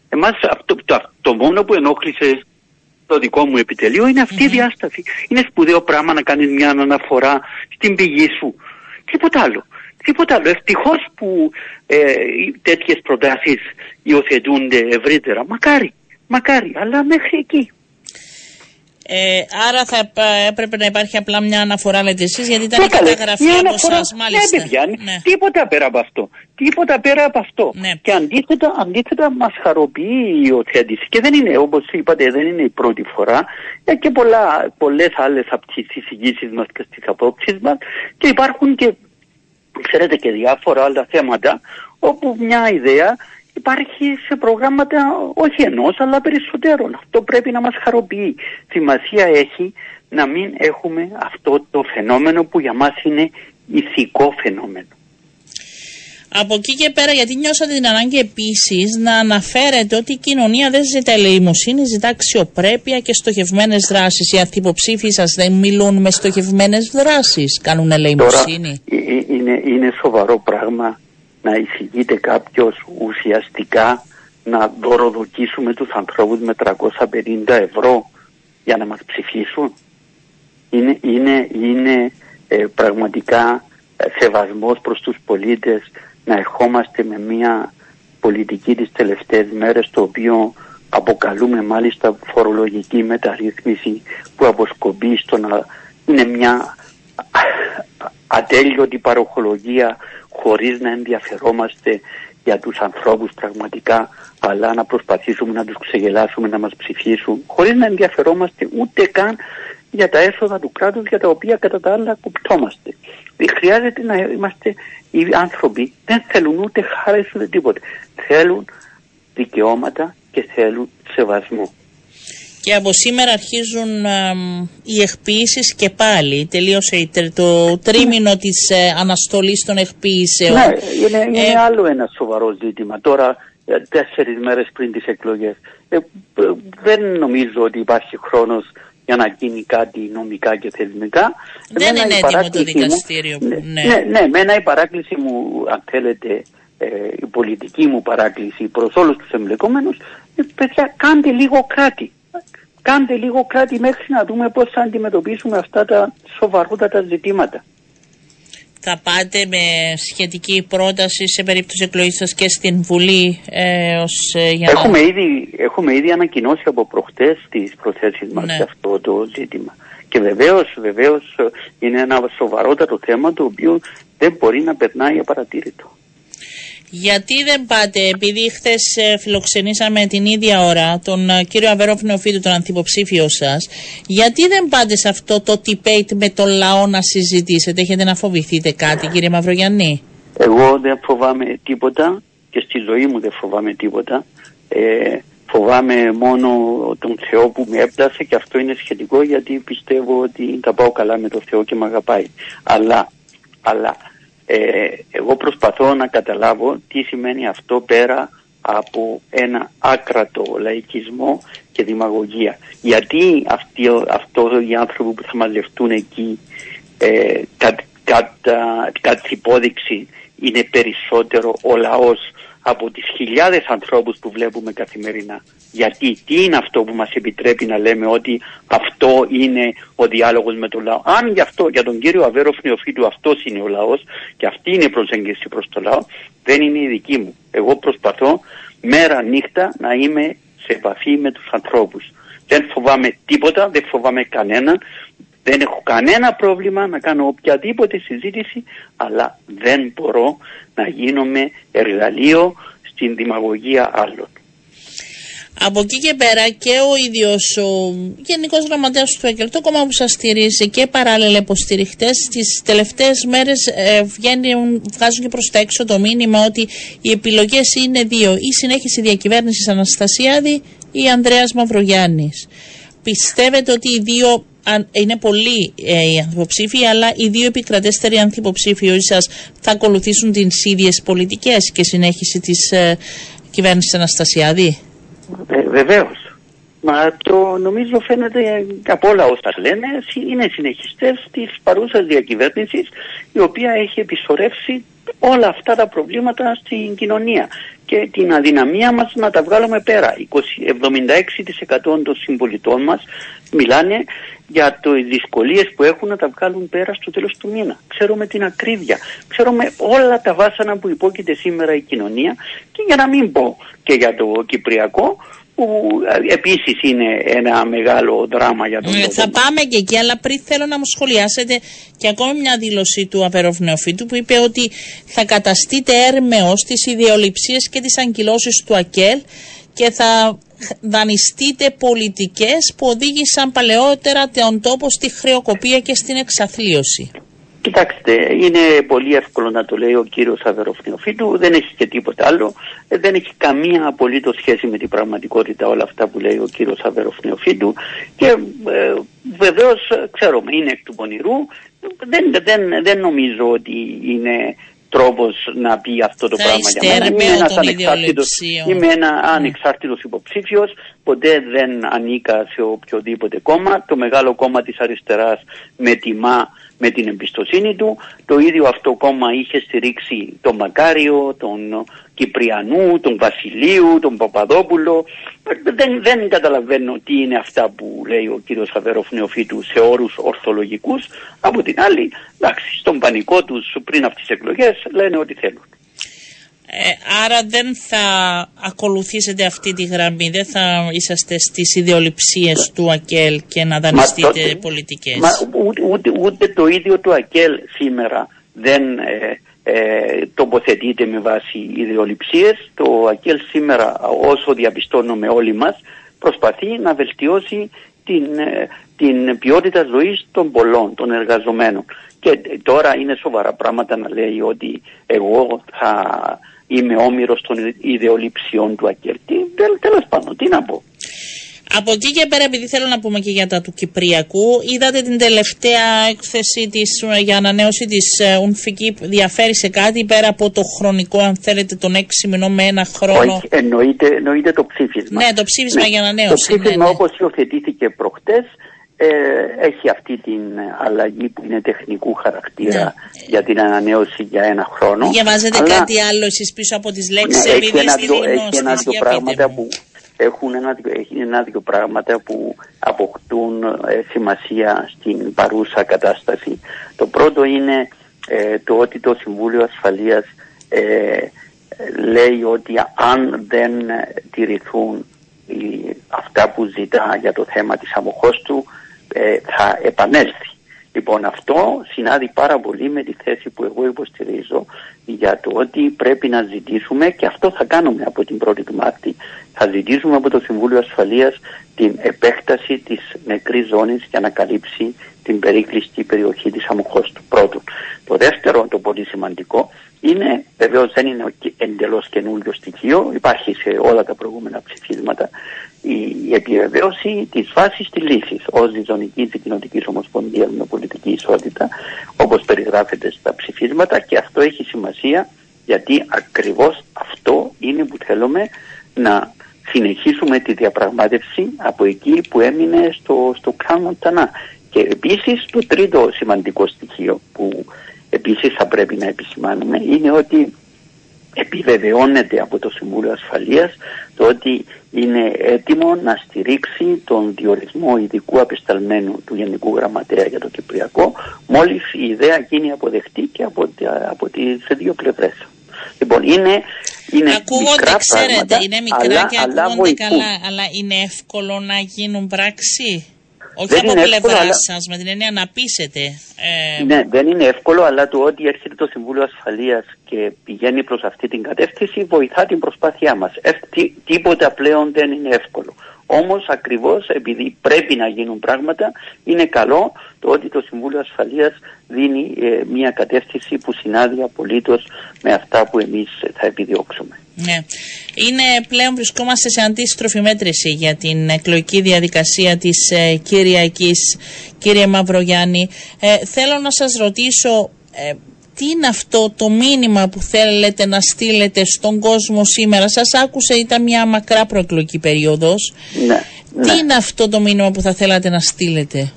Εμάς αυτό, το, το μόνο που ενόχλησε το δικό μου επιτελείο είναι αυτή η διάσταση. Είναι σπουδαίο πράγμα να κάνεις μια αναφορά στην πηγή σου. Τίποτα άλλο. Τίποτα άλλο. Ευτυχώς που ε, τέτοιες προτάσεις υιοθετούνται ευρύτερα. Μακάρι, μακάρι, αλλά μέχρι εκεί. Ε, άρα θα έπρεπε να υπάρχει απλά μια αναφορά, λέτε εσείς, γιατί ήταν Λέβαια, η καταγραφή από αναφορά, σας, μάλιστα. Ναι, παιδιά, ναι. Τίποτα πέρα από αυτό. Τίποτα πέρα από αυτό. Ναι. Και αντίθετα, αντίθετα μας χαροποιεί η υιοθέτηση. Και δεν είναι, όπως είπατε, δεν είναι η πρώτη φορά. Και πολλά, πολλές άλλες από τις εισηγήσεις μας και στις απόψεις μας. Και υπάρχουν και, ξέρετε, και διάφορα άλλα θέματα, όπου μια ιδέα υπάρχει σε προγράμματα όχι ενός αλλά περισσότερων. Αυτό πρέπει να μας χαροποιεί. Σημασία έχει να μην έχουμε αυτό το φαινόμενο που για μας είναι ηθικό φαινόμενο. Από εκεί και πέρα, γιατί νιώσατε την ανάγκη επίσης να αναφέρετε ότι η κοινωνία δεν ζητά ελεημοσύνη, ζητά αξιοπρέπεια και στοχευμένες δράσεις. Οι ανθυποψήφοι σας δεν μιλούν με στοχευμένες δράσεις, κάνουν ελεημοσύνη. Τώρα, είναι, είναι σοβαρό πράγμα να εισηγείται κάποιος ουσιαστικά να δωροδοκίσουμε τους ανθρώπους με τριακόσια πενήντα ευρώ για να μας ψηφίσουν. Είναι, είναι, είναι ε, πραγματικά σεβασμός προς τους πολίτες να ερχόμαστε με μια πολιτική τις τελευταίες μέρες, το οποίο αποκαλούμε μάλιστα φορολογική μεταρρύθμιση, που αποσκοπεί στο να είναι μια ατέλειωτη παροχολογία, χωρίς να ενδιαφερόμαστε για τους ανθρώπους πραγματικά, αλλά να προσπαθήσουμε να τους ξεγελάσουμε να μας ψηφίσουν, χωρίς να ενδιαφερόμαστε ούτε καν για τα έσοδα του κράτους, για τα οποία κατά τα άλλα κουπτόμαστε. Χρειάζεται να είμαστε οι άνθρωποι, δεν θέλουν ούτε χάρη ούτε τίποτα. Θέλουν δικαιώματα και θέλουν σεβασμό. Και από σήμερα αρχίζουν α, οι εκποίησεις και πάλι. Τελείωσε το τρίμηνο της ε, αναστολής των εκποίησεων. Ναι, είναι, είναι ε, άλλο ένα σοβαρό ζήτημα. Τώρα, τέσσερις μέρες πριν τις εκλογές, ε, ε, δεν νομίζω ότι υπάρχει χρόνος για να γίνει κάτι νομικά και θεσμικά. Δεν εμένα είναι έτοιμο το δικαστήριο. Μου, ναι, ναι, ναι, εμένα η παράκληση μου, αν θέλετε, ε, η πολιτική μου παράκληση προς όλους τους εμπλεκόμενους, ε, παιδιά, κάντε λίγο κάτι. Κάντε λίγο κράτη μέχρι να δούμε πώς θα αντιμετωπίσουμε αυτά τα σοβαρότατα ζητήματα. Θα πάτε με σχετική πρόταση σε περίπτωση εκλογής σας και στην Βουλή ε, ως ε, για να... Έχουμε ήδη, έχουμε ήδη ανακοινώσει από προχτές τις προθέσεις μας, ναι, για αυτό το ζήτημα. Και βεβαίως, βεβαίως είναι ένα σοβαρότατο θέμα, το οποίο δεν μπορεί να περνάει απαρατήρητο. Γιατί δεν πάτε, επειδή χθες φιλοξενήσαμε την ίδια ώρα τον κύριο Αβέρωφ Νεοφύτου, τον ανθυποψήφιο σας, γιατί δεν πάτε σε αυτό το debate με τον λαό να συζητήσετε, έχετε να φοβηθείτε κάτι, κύριε Μαυρογιάννη? Εγώ δεν φοβάμαι τίποτα και στη ζωή μου δεν φοβάμαι τίποτα. Ε, φοβάμαι μόνο τον Θεό που με έπλασε, και αυτό είναι σχετικό, γιατί πιστεύω ότι τα πάω καλά με τον Θεό και με αγαπάει. Αλλά, αλλά... Ε, εγώ προσπαθώ να καταλάβω τι σημαίνει αυτό πέρα από ένα άκρατο λαϊκισμό και δημαγωγία. Γιατί αυτοί, αυτό οι άνθρωποι που θα μαζευτούν εκεί ε, κατ' κα, κα, υπόδειξη είναι περισσότερο ο λαός από τις χιλιάδες ανθρώπους που βλέπουμε καθημερινά. Γιατί, τι είναι αυτό που μας επιτρέπει να λέμε ότι αυτό είναι ο διάλογος με τον λαό? Αν για, αυτό, για τον κύριο Αβέρωφ Νεοφύτου αυτός είναι ο λαός και αυτή είναι η προσέγγιση προς το λαό, δεν είναι η δική μου. Εγώ προσπαθώ μέρα νύχτα να είμαι σε επαφή με τους ανθρώπους. Δεν φοβάμαι τίποτα, δεν φοβάμαι κανέναν. Δεν έχω κανένα πρόβλημα να κάνω οποιαδήποτε συζήτηση, αλλά δεν μπορώ να γίνομαι εργαλείο στην δημαγωγία άλλων. Από εκεί και πέρα, και ο ίδιος ο Γενικός Γραμματέας του ΕΚΕΛ, το κόμμα που σας στηρίζει, και παράλληλα υποστηριχτές, τις τελευταίες μέρες ε, βγαίνουν, βγάζουν και προς τα έξω το μήνυμα ότι οι επιλογές είναι δύο: η συνέχιση διακυβέρνησης Αναστασιάδη ή Ανδρέας Μαυρογιάννης. Πιστεύετε ότι οι δύο, είναι πολλοί ε, οι ανθυποψήφοι, αλλά οι δύο επικρατέστεροι ανθυποψήφοι σας θα ακολουθήσουν τις ίδιες πολιτικές και συνέχιση της ε, κυβέρνησης Αναστασιάδη? Ε, βεβαίως. Μα το νομίζω φαίνεται από όλα όσα λένε, είναι συνεχιστές της παρούσας διακυβέρνησης, η οποία έχει επισορεύσει όλα αυτά τα προβλήματα στην κοινωνία και την αδυναμία μας να τα βγάλουμε πέρα. εβδομήντα έξι τοις εκατό των συμπολιτών μας μιλάνε για τις δυσκολίες που έχουν να τα βγάλουν πέρα στο τέλος του μήνα. Ξέρουμε την ακρίβεια, ξέρουμε όλα τα βάσανα που υπόκειται σήμερα η κοινωνία, και για να μην πω και για το Κυπριακό, που επίσης είναι ένα μεγάλο δράμα για τον κόσμο. Θα πάμε και εκεί, αλλά πριν θέλω να μου σχολιάσετε και ακόμη μια δήλωση του Αβέρωφ Νεοφύτου, που είπε ότι θα καταστείτε έρμεος τις ιδεολειψίες και τις αγκυλώσεις του ΑΚΕΛ και θα δανειστείτε πολιτικές που οδήγησαν παλαιότερα τον τόπο στη χρεοκοπία και στην εξαθλίωση. Κοιτάξτε, είναι πολύ εύκολο να το λέει ο κύριος Αβέρωφ Νεοφύτου, δεν έχει και τίποτα άλλο, δεν έχει καμία απολύτως σχέση με την πραγματικότητα όλα αυτά που λέει ο κύριος Αβέρωφ Νεοφύτου, και ε, βεβαίως ξέρουμε είναι εκ του πονηρού, δεν, δεν, δεν νομίζω ότι είναι τρόπος να πει αυτό το πράγμα για μένα. Είμαι ένας ανεξάρτητος, είμαι ένα ανεξάρτητος υποψήφιος, ποτέ δεν ανήκα σε οποιοδήποτε κόμμα. Το μεγάλο κόμμα της αριστεράς με τιμά με την εμπιστοσύνη του. Το ίδιο αυτό κόμμα είχε στηρίξει τον Μακάριο, τον Κυπριανού, τον Βασιλείου, τον Παπαδόπουλο. Δεν, δεν καταλαβαίνω τι είναι αυτά που λέει ο κύριος Αβέρωφ Νεοφύτου σε όρους ορθολογικούς. Από την άλλη, εντάξει, στον πανικό τους πριν από τις εκλογές λένε ό,τι θέλουν. Ε, άρα δεν θα ακολουθήσετε αυτή τη γραμμή, δεν θα είσαστε στις ιδεολειψίες του ΑΚΕΛ και να δανειστείτε μα, πολιτικές. Μα, ούτε, ούτε, ούτε το ίδιο το ΑΚΕΛ σήμερα δεν ε, ε, τοποθετείται με βάση ιδεολειψίες. Το ΑΚΕΛ σήμερα, όσο διαπιστώνουμε όλοι μας, προσπαθεί να βελτιώσει την, την ποιότητα ζωής των πολλών, των εργαζομένων. Και τώρα είναι σοβαρά πράγματα να λέει ότι εγώ θα είμαι όμηρος των ιδεολειψιών του Ακερτή. Τέλος πάντων, τι να πω. Από εκεί και πέρα, επειδή θέλω να πούμε και για τα του Κυπριακού, είδατε την τελευταία έκθεση της, για ανανέωση της Ουνφική, διαφέρει σε κάτι πέρα από το χρονικό, αν θέλετε, των έξι μηνών με ένα χρόνο? Όχι, εννοείται, εννοείται το ψήφισμα. Ναι, το ψήφισμα ναι. για ανανέωση. Το ψήφισμα ναι, ναι. όπως υιοθετήθηκε προχτές, Ε, έχει αυτή την αλλαγή που είναι τεχνικού χαρακτήρα ναι. για την ανανέωση για ένα χρόνο. Διαβάζετε αλλά... κάτι άλλο εσείς πίσω από τις λέξεις, ναι, επειδή είστε γνώστης. Έχει ένα-δυο πράγματα που έχουν ένα-δυο πράγματα που αποκτούν ε, σημασία στην παρούσα κατάσταση. Το πρώτο είναι ε, το ότι το Συμβούλιο Ασφαλείας ε, λέει ότι αν δεν τηρηθούν η, αυτά που ζητά για το θέμα της αμοχώστου, ε, θα επανέλθει. Λοιπόν, αυτό συνάδει πάρα πολύ με τη θέση που εγώ υποστηρίζω για το ότι πρέπει να ζητήσουμε, και αυτό θα κάνουμε από την πρώτη του Μάρτη, θα ζητήσουμε από το Συμβούλιο Ασφαλείας την επέκταση της νεκρής ζώνης για να καλύψει την περίκλειστη περιοχή της αμοχώστου. Πρώτον. Το δεύτερο, το πολύ σημαντικό, είναι, βεβαίως δεν είναι εντελώς καινούριο στοιχείο, υπάρχει σε όλα τα προηγούμενα ψηφίσματα, η επιβεβαίωση της βάσης της λύσης ως διζωνική της Κοινοτικής Ομοσπονδίας με πολιτική ισότητα, όπως περιγράφεται στα ψηφίσματα, και αυτό έχει σημασία γιατί ακριβώς αυτό είναι που θέλουμε να συνεχίσουμε τη διαπραγμάτευση από εκεί που έμεινε στο, στο Κλεάνθη. Και επίσης το τρίτο σημαντικό στοιχείο που επίσης θα πρέπει να επισημάνουμε είναι ότι επιβεβαιώνεται από το Συμβούλιο Ασφαλείας το ότι είναι έτοιμο να στηρίξει τον διορισμό ειδικού απεσταλμένου του Γενικού Γραμματέα για το Κυπριακό, μόλις η ιδέα γίνει αποδεκτή και από, από τις δύο πλευρές. Λοιπόν, είναι, είναι ακούγονται, μικρά ξέρετε, πράγματα, είναι μικρά αλλά, και ακούγονται αλλά βοηθούν. Καλά, αλλά είναι εύκολο να γίνουν πράξη. Όχι δεν από πλευρά αλλά... σας, με την έννοια να πείσετε. Ε... Ναι, δεν είναι εύκολο, αλλά το ότι έρχεται το Συμβούλιο Ασφαλείας και πηγαίνει προς αυτή την κατεύθυνση βοηθά την προσπάθειά μας. Ε, τί, τίποτα πλέον δεν είναι εύκολο. Όμως ακριβώς επειδή πρέπει να γίνουν πράγματα, είναι καλό το ότι το Συμβούλιο Ασφαλείας δίνει ε, μια κατεύθυνση που συνάδει απολύτως με αυτά που εμείς θα επιδιώξουμε. Ναι. Είναι πλέον βρισκόμαστε σε αντίστροφη μέτρηση για την εκλογική διαδικασία της ε, Κυριακής, κύριε Μαυρογιάννη. Ε, θέλω να σας ρωτήσω... Ε, Τι είναι αυτό το μήνυμα που θέλετε να στείλετε στον κόσμο σήμερα? Σας άκουσα, ήταν μια μακρά προεκλογική περίοδος. Ναι, Τι ναι. είναι αυτό το μήνυμα που θα θέλατε να στείλετε?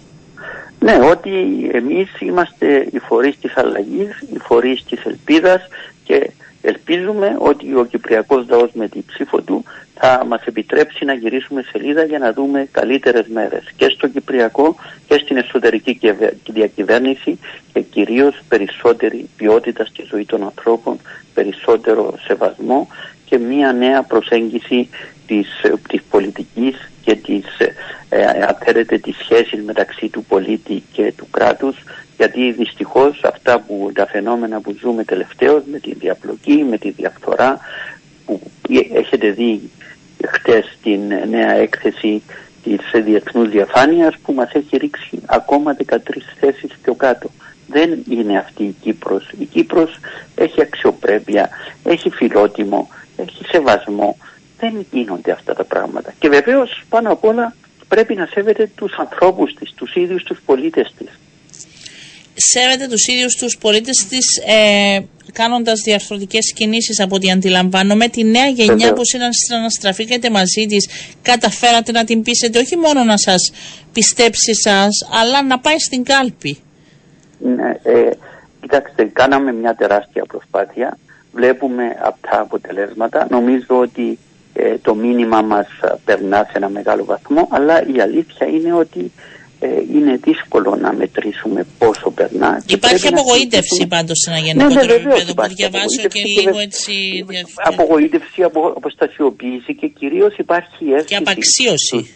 Ναι, ότι εμείς είμαστε οι φορείς της αλλαγής, οι φορείς της ελπίδας και ελπίζουμε ότι ο κυπριακός λαός με την ψήφο του θα μας επιτρέψει να γυρίσουμε σελίδα για να δούμε καλύτερες μέρες και στο Κυπριακό και στην εσωτερική διακυβέρνηση και κυρίως περισσότερη ποιότητα στη ζωή των ανθρώπων, περισσότερο σεβασμό και μια νέα προσέγγιση της, της πολιτικής και της, ε, αν θέλετε, της σχέσης μεταξύ του πολίτη και του κράτους, γιατί δυστυχώς αυτά που, τα φαινόμενα που ζούμε τελευταίως με τη διαπλοκή, με τη διαφθορά που έχετε δει χτες την νέα έκθεση της διεθνούς διαφάνειας που μας έχει ρίξει ακόμα δεκατρείς θέσεις πιο κάτω. Δεν είναι αυτή η Κύπρος. Η Κύπρος έχει αξιοπρέπεια, έχει φιλότιμο, έχει σεβασμό. Δεν γίνονται αυτά τα πράγματα. Και βεβαίως πάνω απ' όλα πρέπει να σέβεται τους ανθρώπους της, τους ίδιους τους πολίτες της. Σέβεται τους ίδιους τους πολίτες της ε, κάνοντας διαρθρωτικές κινήσεις από ό,τι αντιλαμβάνομαι. Τη νέα γενιά που συναναστραφήκατε μαζί της, καταφέρατε να την πείσετε όχι μόνο να σας πιστέψει σας, αλλά να πάει στην κάλπη. Ναι, ε, κοιτάξτε, κάναμε μια τεράστια προσπάθεια. Βλέπουμε αυτά αποτελέσματα. Νομίζω ότι ε, το μήνυμα μας περνά σε ένα μεγάλο βαθμό, αλλά η αλήθεια είναι ότι είναι δύσκολο να μετρήσουμε πόσο περνά. Υπάρχει απογοήτευση πάντως σε ένα γενικότερο επίπεδο που διαβάζω και λίγο έτσι διαφορετικά. Απογοήτευση, απο, αποστασιοποίηση και κυρίως υπάρχει αίσθηση. Και απαξίωση.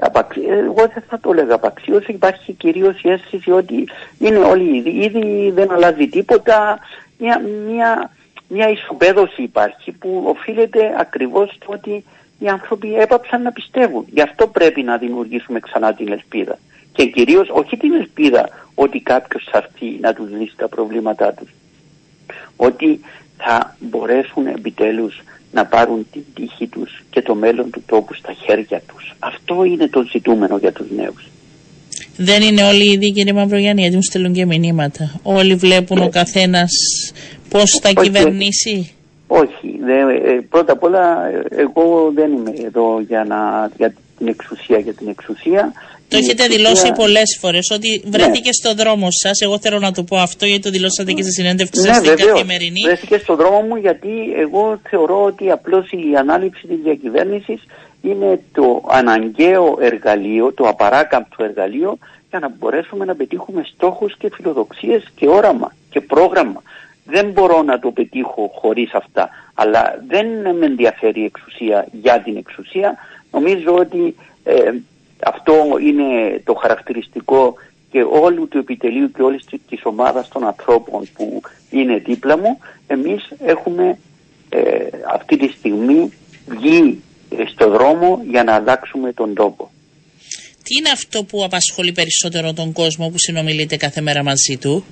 Απαξ... Εγώ δεν θα το έλεγα απαξίωση. Υπάρχει κυρίως η αίσθηση ότι είναι όλοι ήδη, ήδη δεν αλλάζει τίποτα. Μια, μια, μια ισοπαίδωση υπάρχει που οφείλεται ακριβώς στο ότι οι άνθρωποι έπαψαν να πιστεύουν. Γι' αυτό πρέπει να δημιουργήσουμε ξανά την ελπίδα. Και κυρίως όχι την ελπίδα ότι κάποιος θα έρθει να τους λύσει τα προβλήματά τους. Ότι θα μπορέσουν επιτέλους να πάρουν την τύχη τους και το μέλλον του τόπου στα χέρια τους. Αυτό είναι το ζητούμενο για τους νέους. Δεν είναι όλοι ήδη, κύριε Μαυρογιάννη, γιατί μου στέλνουν και μηνύματα. Όλοι βλέπουν ε. ο καθένας πώς θα όχι. κυβερνήσει. Όχι. Δε, ε, πρώτα απ' όλα εγώ δεν είμαι εδώ για, να, για την εξουσία για την εξουσία. Το έχετε δηλώσει πολλές φορές ότι βρέθηκε ναι. στον δρόμο σας. Εγώ θέλω να το πω αυτό γιατί το δηλώσατε και στη συνέντευξη ναι, σας στην Καθημερινή. Βρέθηκε στον δρόμο μου γιατί εγώ θεωρώ ότι απλώς η ανάληψη της διακυβέρνησης είναι το αναγκαίο εργαλείο, το απαράκαμπτο εργαλείο για να μπορέσουμε να πετύχουμε στόχους και φιλοδοξίες και όραμα και πρόγραμμα. Δεν μπορώ να το πετύχω χωρίς αυτά, αλλά δεν με ενδιαφέρει η εξουσία για την εξουσία. Νομίζω ότι ε, αυτό είναι το χαρακτηριστικό και όλου του επιτελείου και όλης της ομάδας των ανθρώπων που είναι δίπλα μου. Εμείς έχουμε ε, αυτή τη στιγμή βγει στο δρόμο για να αλλάξουμε τον τόπο. Τι είναι αυτό που απασχολεί περισσότερο τον κόσμο που συνομιλείτε κάθε μέρα μαζί του?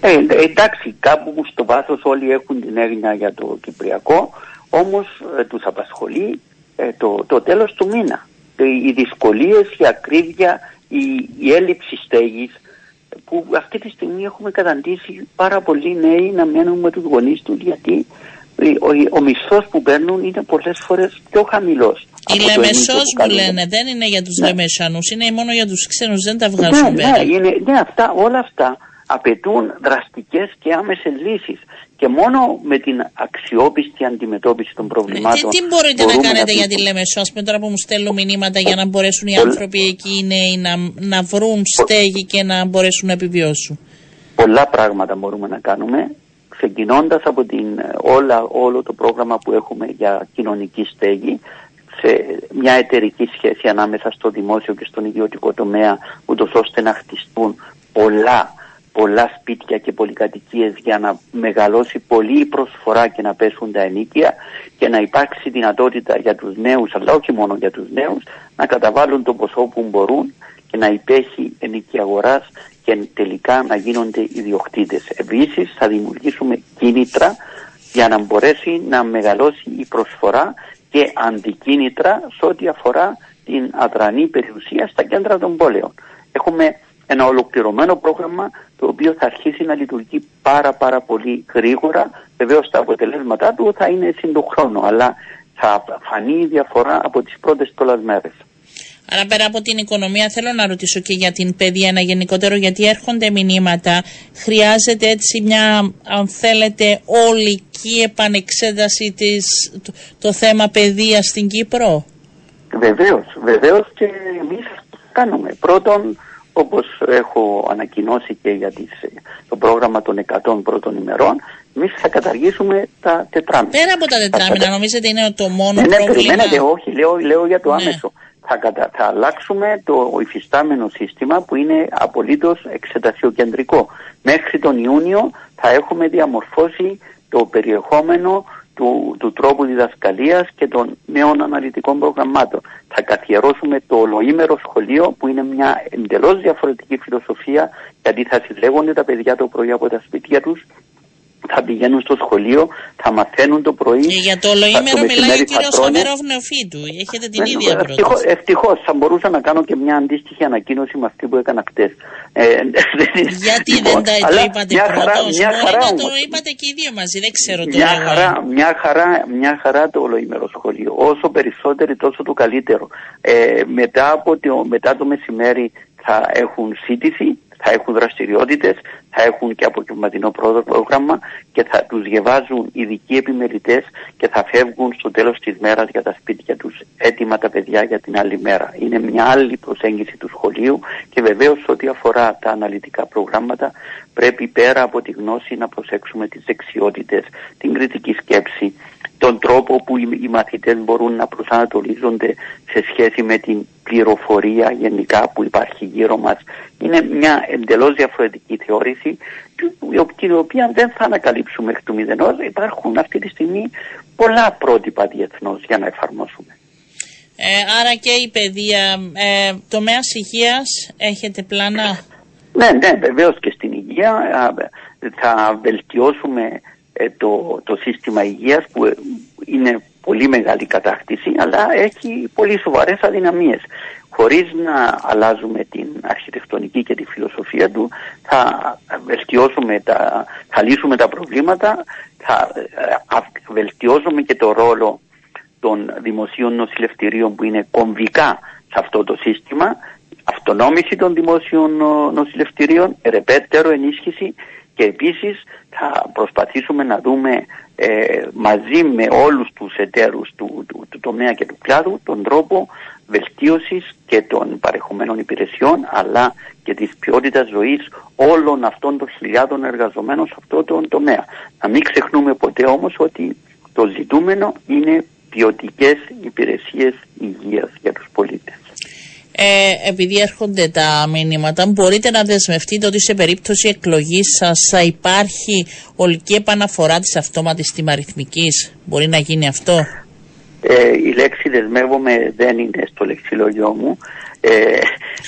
Ε, εντάξει, κάπου στο βάθος όλοι έχουν την έγνοια για το Κυπριακό, όμως ε, τους απασχολεί ε, το, το τέλος του μήνα. Ε, οι δυσκολίες, η ακρίβεια, η, η έλλειψη στέγης, που αυτή τη στιγμή έχουμε καταντήσει πάρα πολλοί νέοι να μένουν με τους γονείς τους, γιατί ε, ο, ο μισθός που παίρνουν είναι πολλές φορές πιο χαμηλός. Η Λεμεσός μου λένε, δεν είναι για τους ναι. Λεμεσανούς, είναι μόνο για τους ξένους, δεν τα βγάζουν ναι, πέρα. Ναι, είναι, ναι αυτά, όλα αυτά απαιτούν δραστικές και άμεσες λύσεις και μόνο με την αξιόπιστη αντιμετώπιση των προβλημάτων. Και τι μπορείτε να κάνετε να... για τη Λεμεσό, ας πούμε, τώρα που μου στέλνουν μηνύματα για να μπορέσουν οι άνθρωποι εκεί οι νέοι να, να βρουν στέγη και να μπορέσουν να επιβιώσουν? Πολλά πράγματα μπορούμε να κάνουμε, ξεκινώντας από την, όλα, όλο το πρόγραμμα που έχουμε για κοινωνική στέγη, σε μια εταιρική σχέση ανάμεσα στο δημόσιο και στον ιδιωτικό τομέα, ούτως ώστε να χτιστούν πολλά πολλά σπίτια και πολυκατοικίες για να μεγαλώσει πολύ η προσφορά και να πέσουν τα ενοίκια και να υπάρξει δυνατότητα για τους νέους, αλλά όχι μόνο για τους νέους, να καταβάλουν το ποσό που μπορούν και να υπέχει ενοικία αγοράς και τελικά να γίνονται ιδιοκτήτες. Επίσης θα δημιουργήσουμε κίνητρα για να μπορέσει να μεγαλώσει η προσφορά και αντικίνητρα σε ό,τι αφορά την αδρανή περιουσία στα κέντρα των πόλεων. Έχουμε ένα ολοκληρωμένο πρόγραμμα το οποίο θα αρχίσει να λειτουργεί πάρα πάρα πολύ γρήγορα. Βεβαίως τα αποτελέσματά του θα είναι συντοχρόνω, αλλά θα φανεί η διαφορά από τις πρώτες πολλές μέρες. Άρα πέρα από την οικονομία θέλω να ρωτήσω και για την παιδεία ένα γενικότερο, γιατί έρχονται μηνύματα, χρειάζεται έτσι μια, αν θέλετε, ολική επανεξέταση της, το, το θέμα παιδείας στην Κύπρο. Βεβαίως, βεβαίως και εμείς κάνουμε. Πρώτον, όπως έχω ανακοινώσει και για τις, το πρόγραμμα των εκατό πρώτων ημερών, εμείς θα καταργήσουμε τα τετράμινα. Πέρα από τα τετράμινα, θα... νομίζετε είναι το μόνο ναι, πρόβλημα. Ναι, ναι, όχι, λέω, λέω για το ναι. άμεσο. Θα, κατα... θα αλλάξουμε το υφιστάμενο σύστημα που είναι απολύτως εξετασιοκεντρικό. Μέχρι τον Ιούνιο θα έχουμε διαμορφώσει το περιεχόμενο του, του τρόπου διδασκαλίας και των νέων αναλυτικών προγραμμάτων. Θα καθιερώσουμε το ολοήμερο σχολείο που είναι μια εντελώς διαφορετική φιλοσοφία, γιατί θα συλλέγονται τα παιδιά το πρωί από τα σπίτια τους, θα πηγαίνουν στο σχολείο, θα μαθαίνουν το πρωί. Και για το ολοήμερο μιλάει ο κύριος Αβέρωφ Νεοφύτου. Έχετε την ναι, ίδια πρόταση. Ευτυχώς, ευτυχώς θα μπορούσα να κάνω και μια αντίστοιχη ανακοίνωση με αυτή που έκανα χτες. Ε, γιατί λοιπόν, δεν τα το είπατε πρώτος? Μια χαρά, να το είπατε και οι δύο μαζί, δεν ξέρω το μια χαρά, μια, χαρά, μια χαρά το ολοήμερο σχολείο. Όσο περισσότερο τόσο το καλύτερο. Ε, μετά, από το, μετά το μεσημέρι θα έχουν σύντηση, θα έχουν δραστηριότητες, θα έχουν και απογευματινό πρόγραμμα και θα τους διαβάζουν ειδικοί επιμελητές και θα φεύγουν στο τέλος της μέρας για τα σπίτια τους έτοιμα τα παιδιά για την άλλη μέρα. Είναι μια άλλη προσέγγιση του σχολείου και βεβαίως ό,τι αφορά τα αναλυτικά προγράμματα πρέπει πέρα από τη γνώση να προσέξουμε τις δεξιότητες, την κριτική σκέψη, τον τρόπο που οι μαθητές μπορούν να προσανατολίζονται σε σχέση με την πληροφορία γενικά που υπάρχει γύρω μας. Είναι μια εντελώς διαφορετική θεώρηση, την οποία δεν θα ανακαλύψουμε εκ του μηδενός. Υπάρχουν αυτή τη στιγμή πολλά πρότυπα διεθνώς για να εφαρμόσουμε. Ε, άρα και η παιδεία, ε, τομέας υγείας, έχετε πλάνα? Ναι, ναι, βεβαίως και στην υγεία θα βελτιώσουμε Το, το σύστημα υγείας που είναι πολύ μεγάλη κατάκτηση, αλλά έχει πολύ σοβαρές αδυναμίες. Χωρίς να αλλάζουμε την αρχιτεκτονική και τη φιλοσοφία του, θα βελτιώσουμε τα, θα λύσουμε τα προβλήματα, θα βελτιώσουμε και το ρόλο των δημοσίων νοσηλευτηρίων που είναι κομβικά σε αυτό το σύστημα, αυτονόμηση των δημόσιων νοσηλευτηρίων, ρεπέτερο ενίσχυση. Και επίσης θα προσπαθήσουμε να δούμε ε, μαζί με όλους τους εταίρους του, του, του τομέα και του κλάδου τον τρόπο βελτίωσης και των παρεχομένων υπηρεσιών, αλλά και της ποιότητας ζωής όλων αυτών των χιλιάδων εργαζομένων σε αυτό το τομέα. Να μην ξεχνούμε ποτέ όμως ότι το ζητούμενο είναι ποιοτικές υπηρεσίες υγείας για τους πολίτες. Ε, επειδή έρχονται τα μηνύματα, μπορείτε να δεσμευτείτε ότι σε περίπτωση εκλογής σας θα υπάρχει ολική επαναφορά της αυτόματης τιμαριθμικής? Μπορεί να γίνει αυτό? Ε, η λέξη δεσμεύομαι δεν είναι στο λεξιλόγιο μου ε,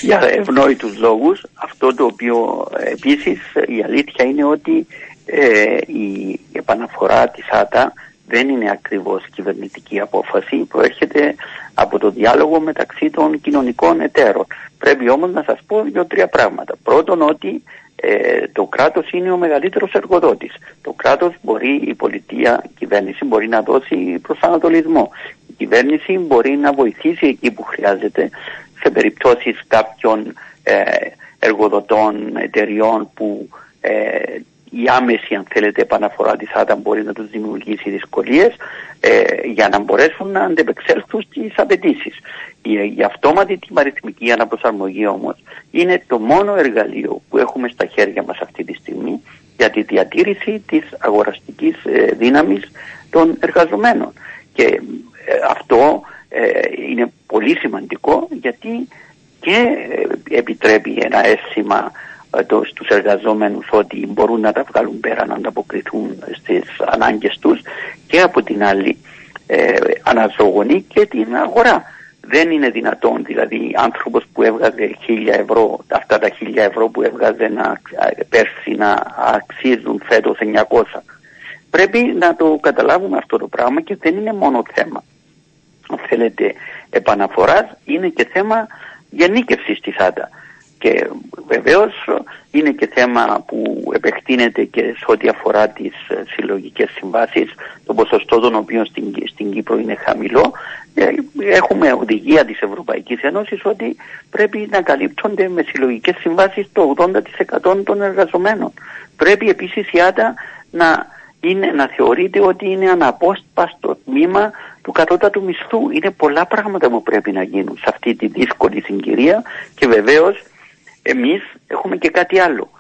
για ευνόητους λόγους. Αυτό το οποίο επίσης η αλήθεια είναι ότι ε, η επαναφορά της ΑΤΑ δεν είναι ακριβώς κυβερνητική απόφαση, προέρχεται από το διάλογο μεταξύ των κοινωνικών εταίρων. Πρέπει όμως να σας πω δύο-τρία πράγματα. Πρώτον, ότι ε, το κράτος είναι ο μεγαλύτερος εργοδότης. Το κράτος μπορεί, η πολιτεία, η κυβέρνηση μπορεί να δώσει προσανατολισμό. Η κυβέρνηση μπορεί να βοηθήσει εκεί που χρειάζεται σε περιπτώσεις κάποιων ε, εργοδοτών, εταιριών που... Ε, η άμεση, αν θέλετε, επαναφορά της ΑΤΑ μπορεί να τους δημιουργήσει δυσκολίες ε, για να μπορέσουν να αντεπεξέλθουν στις απαιτήσεις. Η, η αυτόματη τιμαριθμική αναπροσαρμογή όμως είναι το μόνο εργαλείο που έχουμε στα χέρια μας αυτή τη στιγμή για τη διατήρηση της αγοραστικής ε, δύναμης των εργαζομένων. Και ε, αυτό ε, είναι πολύ σημαντικό, γιατί και επιτρέπει ένα αίσθημα το, στους εργαζόμενους ότι μπορούν να τα βγάλουν πέρα, να ανταποκριθούν στις ανάγκες τους, και από την άλλη ε, αναζωογονεί και την αγορά. Δεν είναι δυνατόν δηλαδή άνθρωπος που έβγαζε χίλια ευρώ, αυτά τα χίλια ευρώ που έβγαζε να, πέρσι να αξίζουν φέτος εννιακόσια. Πρέπει να το καταλάβουμε αυτό το πράγμα, και δεν είναι μόνο θέμα, αν θέλετε, επαναφοράς, είναι και θέμα γενίκευσης της ΑΝΤΑ. Και βεβαίως είναι και θέμα που επεκτείνεται και σε ό,τι αφορά τις συλλογικές συμβάσεις, το ποσοστό των οποίων στην, στην Κύπρο είναι χαμηλό. Έχουμε οδηγία της Ευρωπαϊκής Ένωσης ότι πρέπει να καλύπτονται με συλλογικές συμβάσεις το ογδόντα τοις εκατό των εργαζομένων. Πρέπει επίσης η ΑΝΤΑ να, είναι, να θεωρείται ότι είναι αναπόσπαστο τμήμα του κατώτατου μισθού. Είναι πολλά πράγματα που πρέπει να γίνουν σε αυτή τη δύσκολη συγκυρία, και βεβαίως εμείς έχουμε και κάτι άλλο.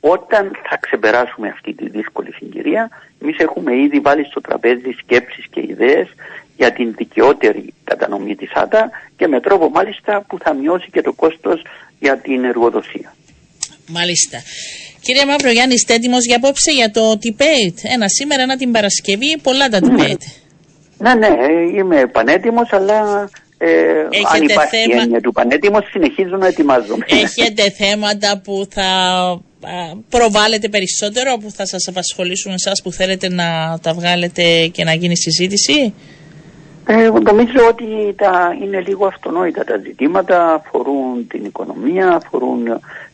Όταν θα ξεπεράσουμε αυτή τη δύσκολη συγκυρία, εμείς έχουμε ήδη βάλει στο τραπέζι σκέψεις και ιδέες για την δικαιότερη κατανομή της ΑΝΤΑ, και με τρόπο μάλιστα που θα μειώσει και το κόστος για την εργοδοσία. Μάλιστα. Κύριε Μαυρογιάννη, είστε έτοιμος για απόψε για το debate? Ένα σήμερα, ένα την Παρασκευή, πολλά τα debate. Ναι, ναι, είμαι πανέτοιμος, αλλά... Ε, αν υπάρχει θέμα... έννοια του πανέτοιμος, συνεχίζω να ετοιμάζομαι. Έχετε θέματα που θα προβάλλετε περισσότερο, που θα σας απασχολήσουν εσάς που θέλετε να τα βγάλετε και να γίνει συζήτηση? Ε, νομίζω ότι τα είναι λίγο αυτονόητα τα ζητήματα, αφορούν την οικονομία, αφορούν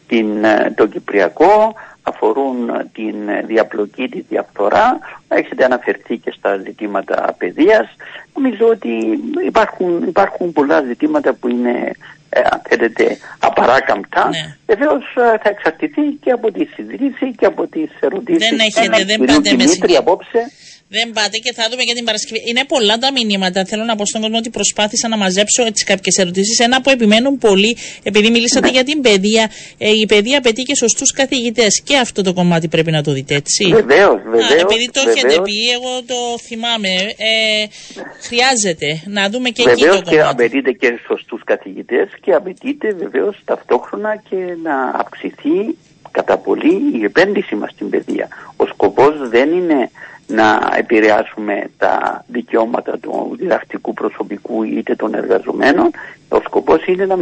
την, το Κυπριακό, αφορούν την διαπλοκή, τη διαφθορά. Έχετε αναφερθεί και στα ζητήματα παιδείας. Νομίζω ότι υπάρχουν, υπάρχουν πολλά ζητήματα που είναι, ε, αν θέλετε, απαράκαμπτα. Ναι. Βεβαίως θα εξαρτηθεί και από τη συζήτηση και από τις ερωτήσεις. Δεν έχετε, δεν πάτε με απόψε. Δεν πάτε, και θα δούμε για την Παρασκευή. Είναι πολλά τα μηνύματα. Θέλω να πω στον κόσμο ότι προσπάθησα να μαζέψω κάποιες ερωτήσεις. Ένα που επιμένουν πολύ, επειδή μιλήσατε για την παιδεία, η παιδεία απαιτεί και σωστούς καθηγητές. Και αυτό το κομμάτι πρέπει να το δείτε, έτσι. Βεβαίως, βεβαίως. Επειδή το έχετε πει, εγώ το θυμάμαι. Ε, χρειάζεται να δούμε και εκεί το κομμάτι. Βεβαίως, και απαιτείται και σωστούς καθηγητές, και απαιτείται βεβαίως ταυτόχρονα και να αυξηθεί κατά πολύ η επένδυση μας στην παιδεία. Ο σκοπός δεν είναι να επηρεάσουμε τα δικαιώματα του διδακτικού προσωπικού είτε των εργαζομένων. Ο σκοπός είναι να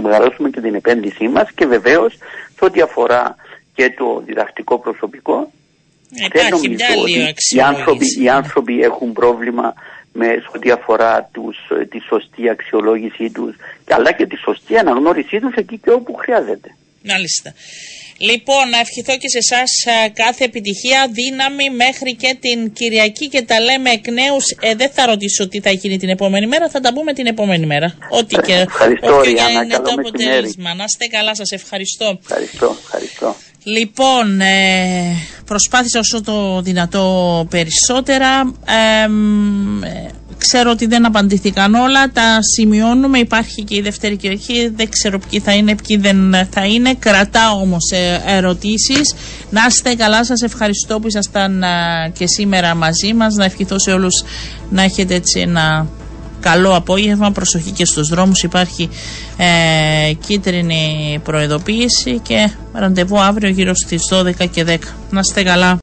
μεγαλώσουμε και την επένδυσή μας, και βεβαίως σε ό,τι αφορά και το διδακτικό προσωπικό, δεν νομίζω ότι οι άνθρωποι, οι άνθρωποι έχουν πρόβλημα με σε ό,τι αφορά τους, τη σωστή αξιολόγησή τους, αλλά και τη σωστή αναγνώρισή τους εκεί και όπου χρειάζεται. Μάλιστα. Λοιπόν, να ευχηθώ και σε εσάς κάθε επιτυχία, δύναμη μέχρι και την Κυριακή, και τα λέμε εκ νέου. Ε, δεν θα ρωτήσω τι θα γίνει την επόμενη μέρα, θα τα πούμε την επόμενη μέρα. Ό,τι και, ευχαριστώ, ό,τι Ριάννα, και είναι το αποτέλεσμα. Να είστε καλά, σας ευχαριστώ. Ευχαριστώ, ευχαριστώ. Λοιπόν, ε, προσπάθησα όσο το δυνατό περισσότερα. Ε, ε, Ξέρω ότι δεν απαντήθηκαν όλα, τα σημειώνουμε, υπάρχει και η δεύτερη Κυριακή, δεν ξέρω ποιοι θα είναι, ποιοι δεν θα είναι, κρατάω όμως ερωτήσεις. Να είστε καλά, σας ευχαριστώ που ήσασταν και σήμερα μαζί μας, να ευχηθώ σε όλους να έχετε έτσι ένα καλό απόγευμα, προσοχή και στους δρόμους, υπάρχει ε, κίτρινη προειδοποίηση, και ραντεβού αύριο γύρω στις δώδεκα και δέκα. Να είστε καλά.